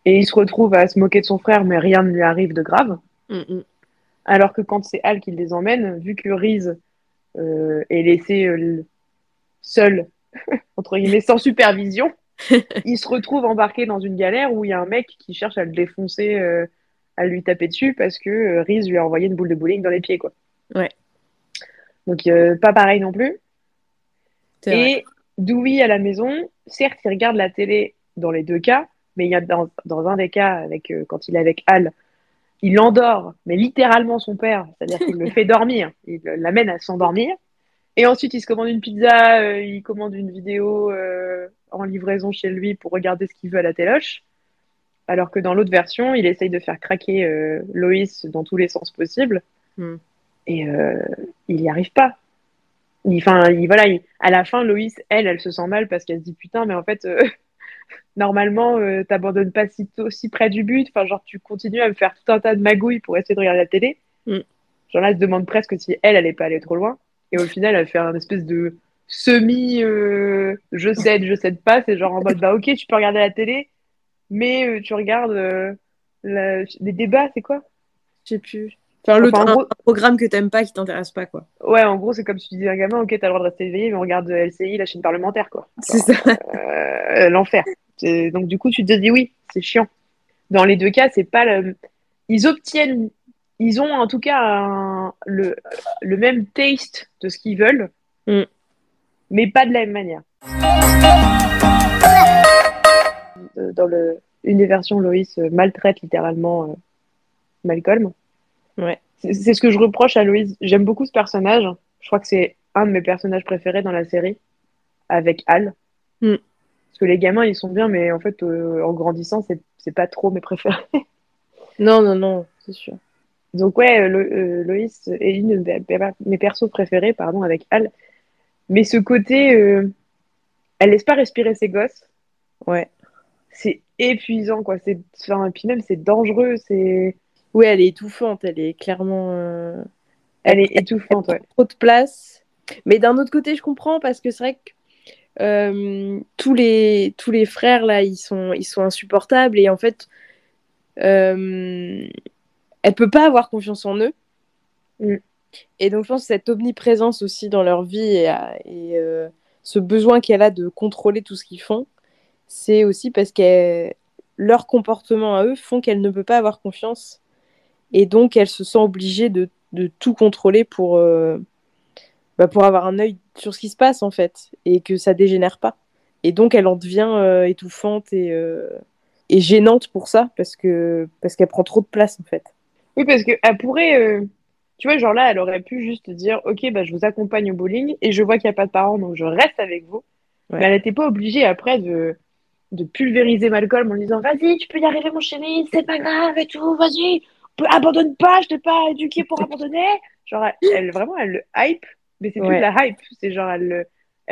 Et il se retrouve à se moquer de son frère, mais rien ne lui arrive de grave. Alors que quand c'est Hal qui les emmène, vu que Reese est laissé seul, entre guillemets, sans supervision, il se retrouve embarqué dans une galère où il y a un mec qui cherche à le défoncer, à lui taper dessus, parce que Reese lui a envoyé une boule de bowling dans les pieds, quoi. Ouais. Donc pas pareil non plus. C'est et vrai. Dewey à la maison, certes il regarde la télé dans les deux cas, mais il y a dans un des cas avec quand il est avec Hal, il endort, mais littéralement son père, c'est-à-dire qu'il le fait dormir, il l'amène à s'endormir. Et ensuite il se commande une pizza, il commande une vidéo en livraison chez lui pour regarder ce qu'il veut à la téloche. Alors que dans l'autre version, il essaye de faire craquer Loïs dans tous les sens possibles. Et il n'y arrive pas. À la fin, Loïs, elle se sent mal parce qu'elle se dit putain, mais en fait, normalement, t'abandonnes pas si près du but. Enfin, genre, tu continues à me faire tout un tas de magouilles pour essayer de regarder la télé. Genre là, elle se demande presque si elle n'est pas allée trop loin. Et au final, elle fait un espèce de semi je cède pas. C'est genre en mode bah, ok, tu peux regarder la télé, mais tu regardes les débats, c'est quoi ? Je sais plus. Un programme que t'aimes pas, qui t'intéresse pas, quoi. Ouais, en gros, c'est comme si tu disais à un gamin, ok, t'as le droit de rester éveillé, mais on regarde LCI, la chaîne parlementaire, quoi. C'est ça. L'enfer. Donc, du coup, tu te dis oui, c'est chiant. Dans les deux cas, c'est pas le... Ils ont en tout cas le même taste de ce qu'ils veulent, mais pas de la même manière. Dans une des versions, Loïs maltraite littéralement Malcolm. Ouais. C'est ce que je reproche à Loïs. J'aime beaucoup ce personnage. Je crois que c'est un de mes personnages préférés dans la série, avec Hal. Parce que les gamins, ils sont bien, mais en fait, en grandissant, c'est pas trop mes préférés. Non, c'est sûr. Donc ouais, Loïs est une de mes persos préférés, pardon, avec Hal. Mais ce côté, elle laisse pas respirer ses gosses. Ouais. C'est épuisant, quoi. Et puis même, c'est dangereux. Oui, elle est étouffante, elle est clairement... Elle est étouffante, ouais. Trop de place. Mais d'un autre côté, je comprends, parce que c'est vrai que tous les frères, là, ils sont insupportables, et en fait, elle peut pas avoir confiance en eux. Mm. Et donc je pense que cette omniprésence aussi dans leur vie et ce besoin qu'elle a de contrôler tout ce qu'ils font, c'est aussi parce que leur comportement à eux font qu'elle ne peut pas avoir confiance et donc elle se sent obligée de tout contrôler pour avoir un œil sur ce qui se passe en fait et que ça dégénère pas. Et donc elle en devient étouffante et gênante pour ça parce qu'elle prend trop de place en fait. Oui, parce qu'elle pourrait... Tu vois, genre là, elle aurait pu juste dire « Ok, bah, je vous accompagne au bowling et je vois qu'il n'y a pas de parents, donc je reste avec vous. Ouais. » Mais elle n'était pas obligée après de pulvériser Malcolm en lui disant « Vas-y, tu peux y arriver, mon chéri, c'est pas grave et tout, vas-y, abandonne pas, je t'ai pas éduqué pour abandonner. » Genre, elle le hype, mais c'est plus de la hype. C'est genre, elle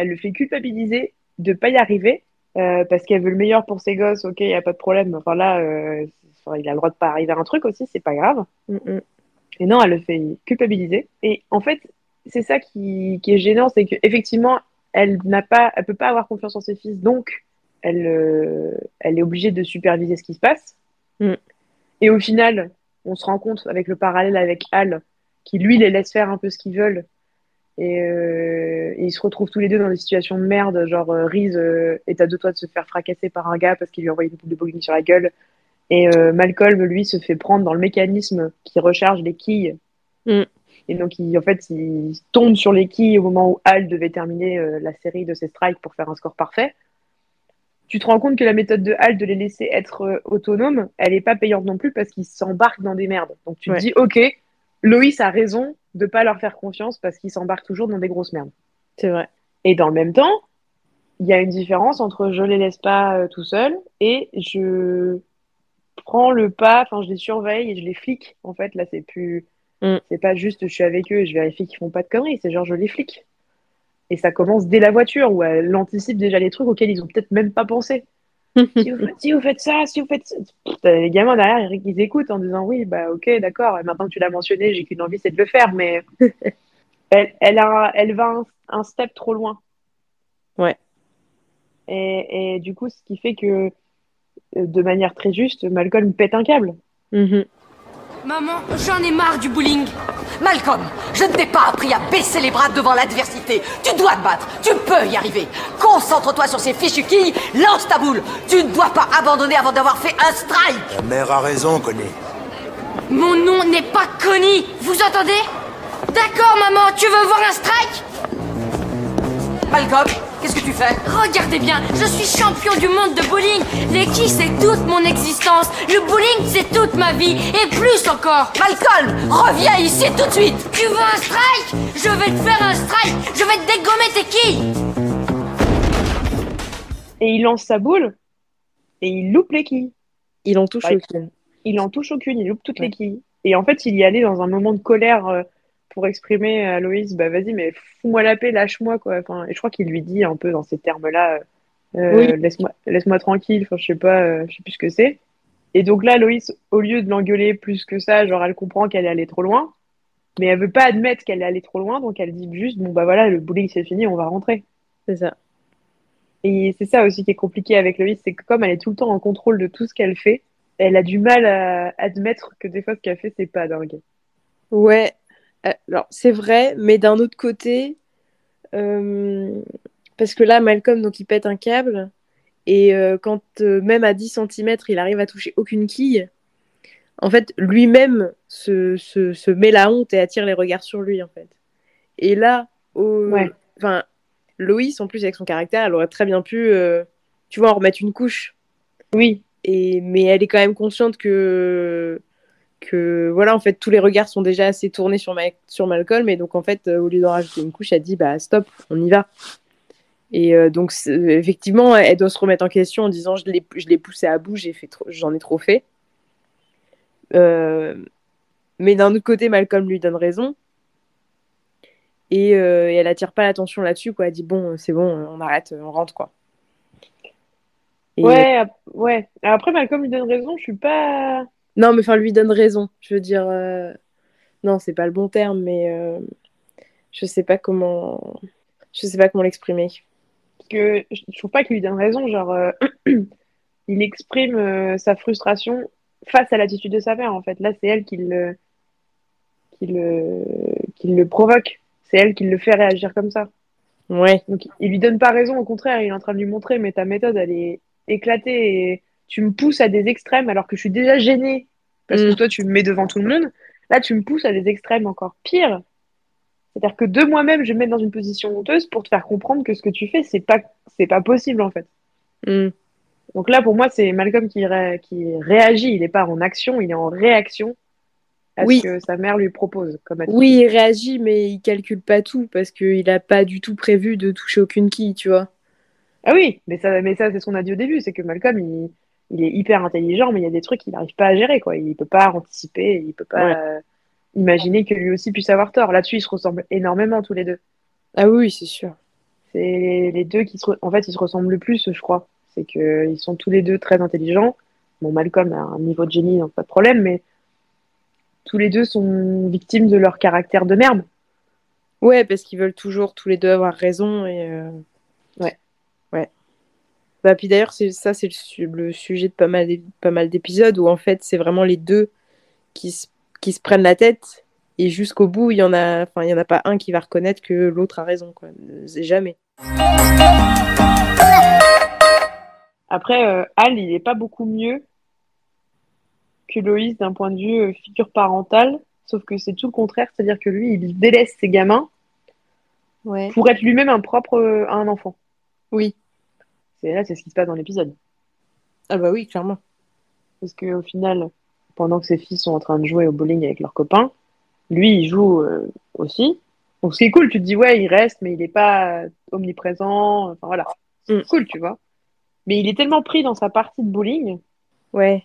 le fait culpabiliser de ne pas y arriver parce qu'elle veut le meilleur pour ses gosses. Ok, il n'y a pas de problème. Enfin là, il a le droit de pas arriver à un truc aussi, c'est pas grave. Mm-mm. Et non, elle le fait culpabiliser. Et en fait, c'est ça qui est gênant, c'est qu'effectivement, elle peut pas avoir confiance en ses fils, donc elle est obligée de superviser ce qui se passe. Mm. Et au final, on se rend compte avec le parallèle avec Hal, qui lui les laisse faire un peu ce qu'ils veulent. Et ils se retrouvent tous les deux dans des situations de merde, genre Reese est à deux doigts de se faire fracasser par un gars parce qu'il lui a envoyé une boule de bowling sur la gueule. Et Malcolm, lui, se fait prendre dans le mécanisme qui recharge les quilles. Mm. Et donc, il tombe sur les quilles au moment où Hal devait terminer la série de ses strikes pour faire un score parfait. Tu te rends compte que la méthode de Hal de les laisser être autonomes, elle n'est pas payante non plus parce qu'ils s'embarquent dans des merdes. Donc, tu te dis, ok, Loïs a raison de ne pas leur faire confiance parce qu'ils s'embarquent toujours dans des grosses merdes. C'est vrai. Et dans le même temps, il y a une différence entre je les laisse pas tout seuls et je prends le pas, enfin je les surveille et je les flic. En fait, là, c'est plus... C'est pas juste je suis avec eux et je vérifie qu'ils font pas de conneries, c'est genre je les flic. Et ça commence dès la voiture où elle anticipe déjà les trucs auxquels ils ont peut-être même pas pensé. Si vous faites ça... Les gamins derrière, ils écoutent en disant oui, bah ok, d'accord, et maintenant que tu l'as mentionné, j'ai qu'une envie, c'est de le faire, mais elle va un step trop loin. Ouais. Et du coup, ce qui fait que de manière très juste, Malcolm pète un câble. Mm-hmm. Maman, j'en ai marre du bowling. Malcolm, je ne t'ai pas appris à baisser les bras devant l'adversité. Tu dois te battre, tu peux y arriver. Concentre-toi sur ces fichues quilles, lance ta boule. Tu ne dois pas abandonner avant d'avoir fait un strike. La mère a raison, Connie. Mon nom n'est pas Connie, vous entendez ? D'accord, maman, tu veux voir un strike ? Malcolm, qu'est-ce que tu fais ? Regardez bien, je suis champion du monde de bowling. Les quilles, c'est toute mon existence. Le bowling, c'est toute ma vie. Et plus encore. Malcolm, reviens ici tout de suite. Tu veux un strike ? Je vais te faire un strike. Je vais te dégommer tes quilles. Et il lance sa boule et il loupe les quilles. Il en touche aucune. Il en touche aucune, il loupe toutes les quilles. Et en fait, il y allait dans un moment de colère... pour exprimer à Loïs, bah vas-y, mais fous-moi la paix, lâche-moi, quoi. Enfin, et je crois qu'il lui dit un peu dans ces termes-là, laisse-moi tranquille, enfin, je sais plus ce que c'est. Et donc là, Loïs, au lieu de l'engueuler plus que ça, genre, elle comprend qu'elle est allée trop loin, mais elle veut pas admettre qu'elle est allée trop loin, donc elle dit juste, bon, bah voilà, le bowling c'est fini, on va rentrer. C'est ça. Et c'est ça aussi qui est compliqué avec Loïs, c'est que comme elle est tout le temps en contrôle de tout ce qu'elle fait, elle a du mal à admettre que des fois ce qu'elle fait, c'est pas dingue. Ouais. Alors, c'est vrai, mais d'un autre côté, parce que là, Malcolm, donc, il pète un câble, et quand même à 10 cm, il arrive à toucher aucune quille, en fait, lui-même se met la honte et attire les regards sur lui, en fait. Et là, Loïs, en plus, avec son caractère, elle aurait très bien pu, tu vois, en remettre une couche. Oui. Mais elle est quand même consciente que voilà, en fait, tous les regards sont déjà assez tournés sur Malcolm, et donc en fait, au lieu d'en rajouter une couche, elle dit bah stop, on y va. Et donc effectivement, elle doit se remettre en question en disant je l'ai poussé à bout, j'en ai trop fait. Mais d'un autre côté, Malcolm lui donne raison, et elle attire pas l'attention là-dessus, quoi. Elle dit bon, c'est bon, on arrête, on rentre, quoi. Et... Ouais. Après, Malcolm lui donne raison, je suis pas. Non, mais enfin, lui donne raison. Je veux dire, non, c'est pas le bon terme, mais je sais pas comment l'exprimer. Parce que je trouve pas qu'il lui donne raison. Genre, il exprime sa frustration face à l'attitude de sa mère, en fait. Là, c'est elle qui le provoque. C'est elle qui le fait réagir comme ça. Ouais. Donc, il lui donne pas raison, au contraire, il est en train de lui montrer, mais ta méthode, elle est éclatée et tu me pousses à des extrêmes alors que je suis déjà gênée parce que toi, tu me mets devant tout le monde. Là, tu me pousses à des extrêmes encore pires. C'est-à-dire que de moi-même, je vais me mettre dans une position honteuse pour te faire comprendre que ce que tu fais, c'est pas possible, en fait. Mm. Donc là, pour moi, c'est Malcolm qui réagit. Il n'est pas en action, il est en réaction à ce que sa mère lui propose. Comme il réagit, mais il calcule pas tout parce qu'il n'a pas du tout prévu de toucher aucune quille, tu vois. Ah oui, mais ça c'est ce qu'on a dit au début. C'est que Malcolm, il est hyper intelligent, mais il y a des trucs qu'il n'arrive pas à gérer, quoi. Il peut pas anticiper, il peut pas imaginer que lui aussi puisse avoir tort. Là-dessus, ils se ressemblent énormément, tous les deux. Ah oui, c'est sûr. C'est les deux qui ils se ressemblent le plus, je crois. C'est qu'ils sont tous les deux très intelligents. Bon, Malcolm a un niveau de génie, donc pas de problème, mais tous les deux sont victimes de leur caractère de merde. Ouais, parce qu'ils veulent toujours tous les deux avoir raison. Et Ouais. Bah, puis d'ailleurs, c'est le sujet de pas mal d'épisodes où en fait, c'est vraiment les deux qui se prennent la tête et jusqu'au bout, il y en a pas un qui va reconnaître que l'autre a raison, quoi. C'est jamais. Après, Hal, il n'est pas beaucoup mieux que Loïs d'un point de vue figure parentale, sauf que c'est tout le contraire, c'est-à-dire que lui, il délaisse ses gamins pour être lui-même un enfant. Oui. C'est ce qui se passe dans l'épisode. Ah bah oui, clairement. Parce qu'au final, pendant que ses filles sont en train de jouer au bowling avec leurs copains, lui, il joue aussi. Donc ce qui est cool, tu te dis, il reste, mais il n'est pas omniprésent, enfin voilà. C'est cool, tu vois. Mais il est tellement pris dans sa partie de bowling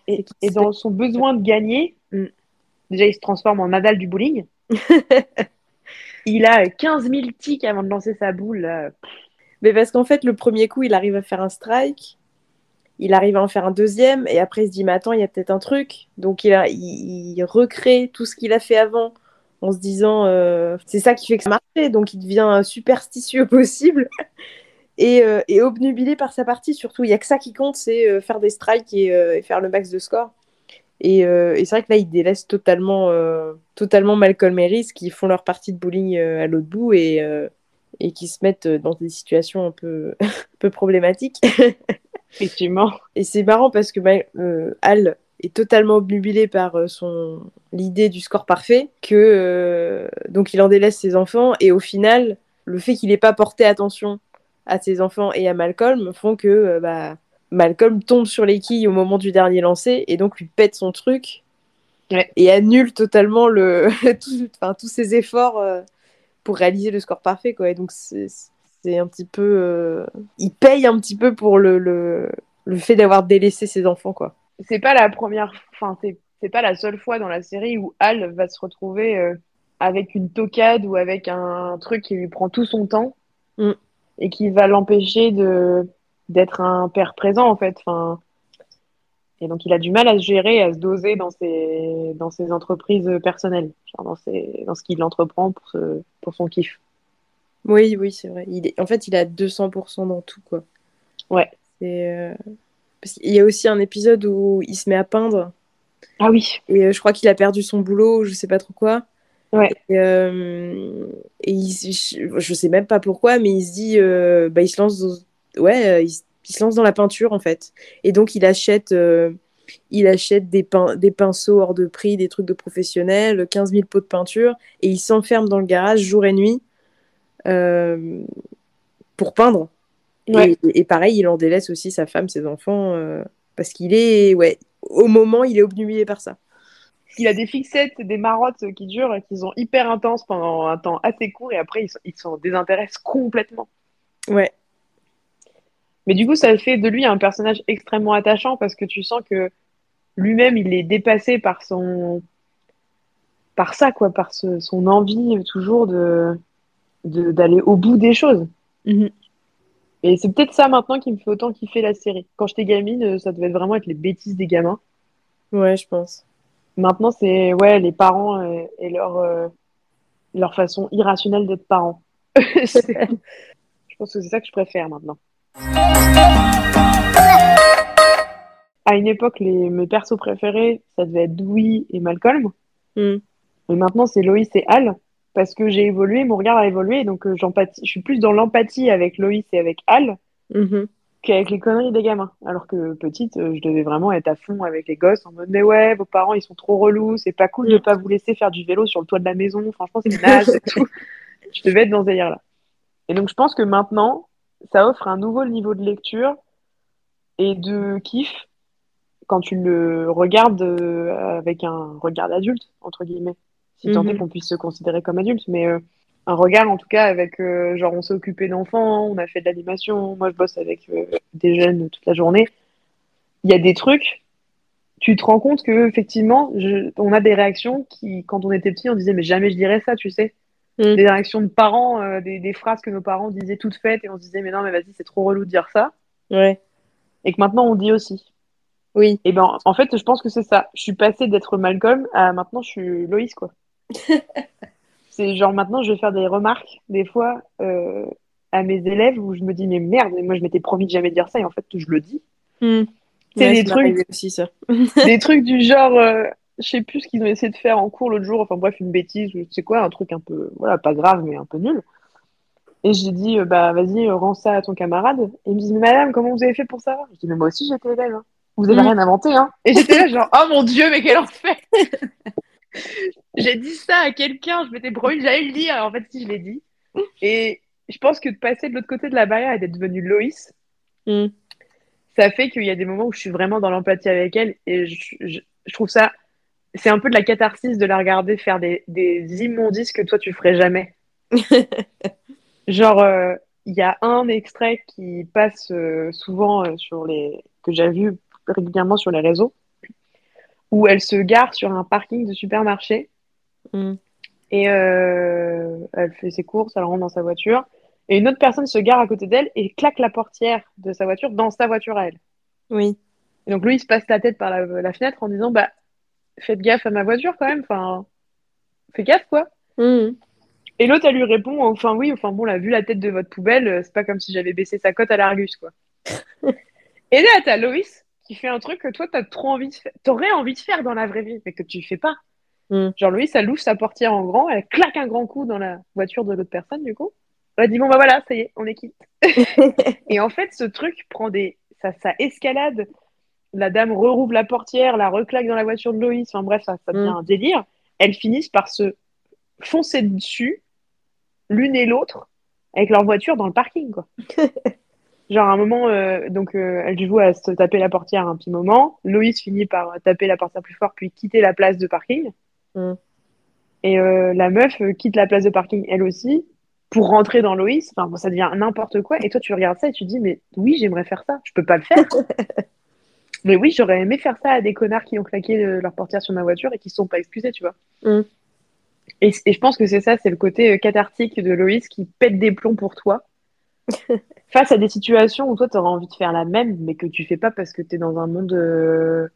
et dans son besoin de gagner. Mm. Déjà, il se transforme en Nadal du bowling. Il a 15 000 tics avant de lancer sa boule. Mais parce qu'en fait, le premier coup, il arrive à faire un strike. Il arrive à en faire un deuxième. Et après, il se dit, mais attends, il y a peut-être un truc. Donc, il recrée tout ce qu'il a fait avant en se disant, c'est ça qui fait que ça marche. Donc, il devient superstitieux possible. Et obnubilé par sa partie, surtout. Il n'y a que ça qui compte, c'est faire des strikes et faire le max de score. Et c'est vrai que là, il délaisse totalement Malcolm et Reese qui font leur partie de bowling à l'autre bout et qui se mettent dans des situations un peu problématiques. Effectivement. Et c'est marrant parce que Hal est tellement obnubilé par l'idée du score parfait que donc il en délaisse ses enfants. Et au final, le fait qu'il n'ait pas porté attention à ses enfants et à Malcolm font que Malcolm tombe sur les quilles au moment du dernier lancer et donc lui pète son truc et annule totalement tous ses efforts pour réaliser le score parfait, quoi. Et donc c'est un petit peu il paye un petit peu pour le fait d'avoir délaissé ses enfants, quoi. C'est pas la seule fois dans la série où Hal va se retrouver avec une toquade ou avec un truc qui lui prend tout son temps et qui va l'empêcher d'être un père présent, en fait. Enfin, et donc, il a du mal à se gérer, à se doser dans ses entreprises personnelles, genre dans ce qu'il entreprend pour son kiff. Oui, c'est vrai. En fait, il est à 200% dans tout, quoi. Ouais. Parce qu'il y a aussi un épisode où il se met à peindre. Ah oui. Et je crois qu'il a perdu son boulot, je sais pas trop quoi. Ouais. Je sais même pas pourquoi, mais il se dit, il se lance dans la peinture, en fait. Et donc il achète des pinceaux hors de prix, des trucs de professionnels, 15 000 pots de peinture, et il s'enferme dans le garage jour et nuit pour peindre. Ouais. Et pareil, il en délaisse aussi sa femme, ses enfants, parce qu'il est il est obnubilé par ça. Il a des fixettes, des marottes qui durent, qui sont hyper intenses pendant un temps assez court, et après, ils s'en désintéressent complètement. Ouais. Mais du coup, ça fait de lui un personnage extrêmement attachant, parce que tu sens que lui-même, il est dépassé par son envie toujours d'aller au bout des choses. Mm-hmm. Et c'est peut-être ça maintenant qui me fait autant kiffer la série. Quand j'étais gamine, ça devait vraiment être les bêtises des gamins. Ouais, je pense. Maintenant, c'est les parents et leur façon irrationnelle d'être parents. Je pense que c'est ça que je préfère maintenant. à une époque, mes persos préférés, ça devait être Dewey et Malcolm. Mm. Et maintenant, c'est Loïs et Hal, parce que j'ai évolué, mon regard a évolué, donc je suis plus dans l'empathie avec Loïs et avec Hal mm-hmm. qu'avec les conneries des gamins. Alors que petite, je devais vraiment être à fond avec les gosses, en mode « Mais ouais, vos parents, ils sont trop relous, c'est pas cool de pas vous laisser faire du vélo sur le toit de la maison, franchement, c'est naze et tout. » Je devais être dans ce délire-là. Et donc, je pense que maintenant, ça offre un nouveau niveau de lecture et de kiff quand tu le regardes avec un regard d'adulte, entre guillemets. Si tant est qu'on puisse se considérer comme adulte, mais un regard en tout cas avec genre on s'est occupé d'enfants, on a fait de l'animation, moi je bosse avec des jeunes toute la journée. Il y a des trucs, tu te rends compte que effectivement, on a des réactions qui, quand on était petit, on disait mais jamais je dirais ça, tu sais. Mmh. Des réactions de parents, des phrases que nos parents disaient toutes faites et on se disait mais non mais vas-y c'est trop relou de dire ça. Ouais. Et que maintenant on dit aussi. Oui. Et ben en fait je pense que c'est ça. Je suis passée d'être Malcolm à maintenant je suis Loïs quoi. C'est genre maintenant je vais faire des remarques des fois à mes élèves où je me dis mais merde mais moi je m'étais promis de jamais dire ça et en fait je le dis. Mmh. C'est ouais, des trucs aussi ça. Des trucs du genre je sais plus ce qu'ils ont essayé de faire en cours l'autre jour, enfin bref une bêtise ou je sais quoi, un truc un peu voilà pas grave mais un peu nul. Et j'ai dit bah vas-y rends ça à ton camarade. Et ils me disent mais madame comment vous avez fait pour ça? Je dis mais moi aussi j'étais élève. Hein. Vous avez rien inventé hein. Et j'étais là genre oh mon Dieu mais quel enfer. J'ai dit ça à quelqu'un, je m'étais promis, j'allais le dire. En fait, si je l'ai dit. Et je pense que de passer de l'autre côté de la barrière et d'être devenue Loïs, ça fait qu'il y a des moments où je suis vraiment dans l'empathie avec elle. Et je trouve ça, c'est un peu de la catharsis de la regarder faire des immondices que toi, tu ferais jamais. Genre, il y a un extrait qui passe souvent que j'ai vu régulièrement sur les réseaux, où elle se gare sur un parking de supermarché et elle fait ses courses, elle rentre dans sa voiture et une autre personne se gare à côté d'elle et claque la portière de sa voiture dans sa voiture à elle. Oui. Et donc lui, il se passe la tête par la fenêtre en disant bah, faites gaffe à ma voiture quand même, enfin, fais gaffe quoi. Et l'autre, elle lui répond enfin oui, enfin bon, là, vu la tête de votre poubelle, c'est pas comme si j'avais baissé sa cote à l'Argus quoi. Et là, t'as Loïs qui fait un truc que toi, t'aurais envie de faire dans la vraie vie, mais que tu fais pas. Genre, Loïs, elle ouvre sa portière en grand, elle claque un grand coup dans la voiture de l'autre personne, du coup. Elle dit, bon, bah voilà, ça y est, on est quitte. Et en fait, ce truc prend ça escalade. La dame rouvre la portière, la reclaque dans la voiture de Loïs. Enfin bref, ça devient un délire. Elles finissent par se foncer dessus, l'une et l'autre, avec leur voiture dans le parking, quoi. Genre à un moment, elle joue à se taper la portière un petit moment. Loïs finit par taper la portière plus fort, puis quitter la place de parking. Et la meuf quitte la place de parking, elle aussi, pour rentrer dans Loïs. Enfin, bon, ça devient n'importe quoi. Et toi, tu regardes ça et tu te dis, mais oui, j'aimerais faire ça. Je peux pas le faire. Mais oui, j'aurais aimé faire ça à des connards qui ont claqué leur portière sur ma voiture et qui se sont pas excusés, tu vois. Et je pense que c'est ça, c'est le côté cathartique de Loïs qui pète des plombs pour toi. Face à des situations où toi t'auras envie de faire la même mais que tu fais pas parce que t'es dans un monde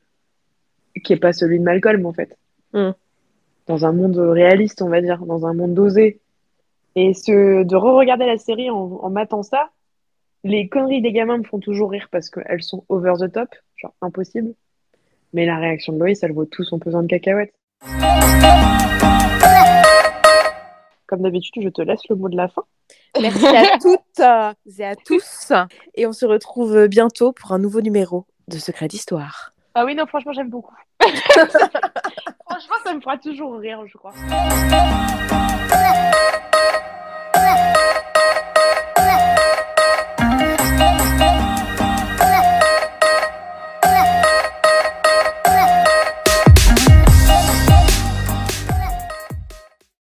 qui est pas celui de Malcolm en fait. Dans un monde réaliste on va dire, dans un monde dosé, et de re-regarder la série en matant ça, les conneries des gamins me font toujours rire parce qu'elles sont over the top, genre impossible, mais la réaction de Loïs, elle vaut tout son pesant de cacahuètes. Comme d'habitude, je te laisse le mot de la fin. Merci à toutes et à tous. Et on se retrouve bientôt pour un nouveau numéro de Secrets d'Histoire. Ah oui, non, franchement, j'aime beaucoup. Franchement, ça me fera toujours rire, je crois.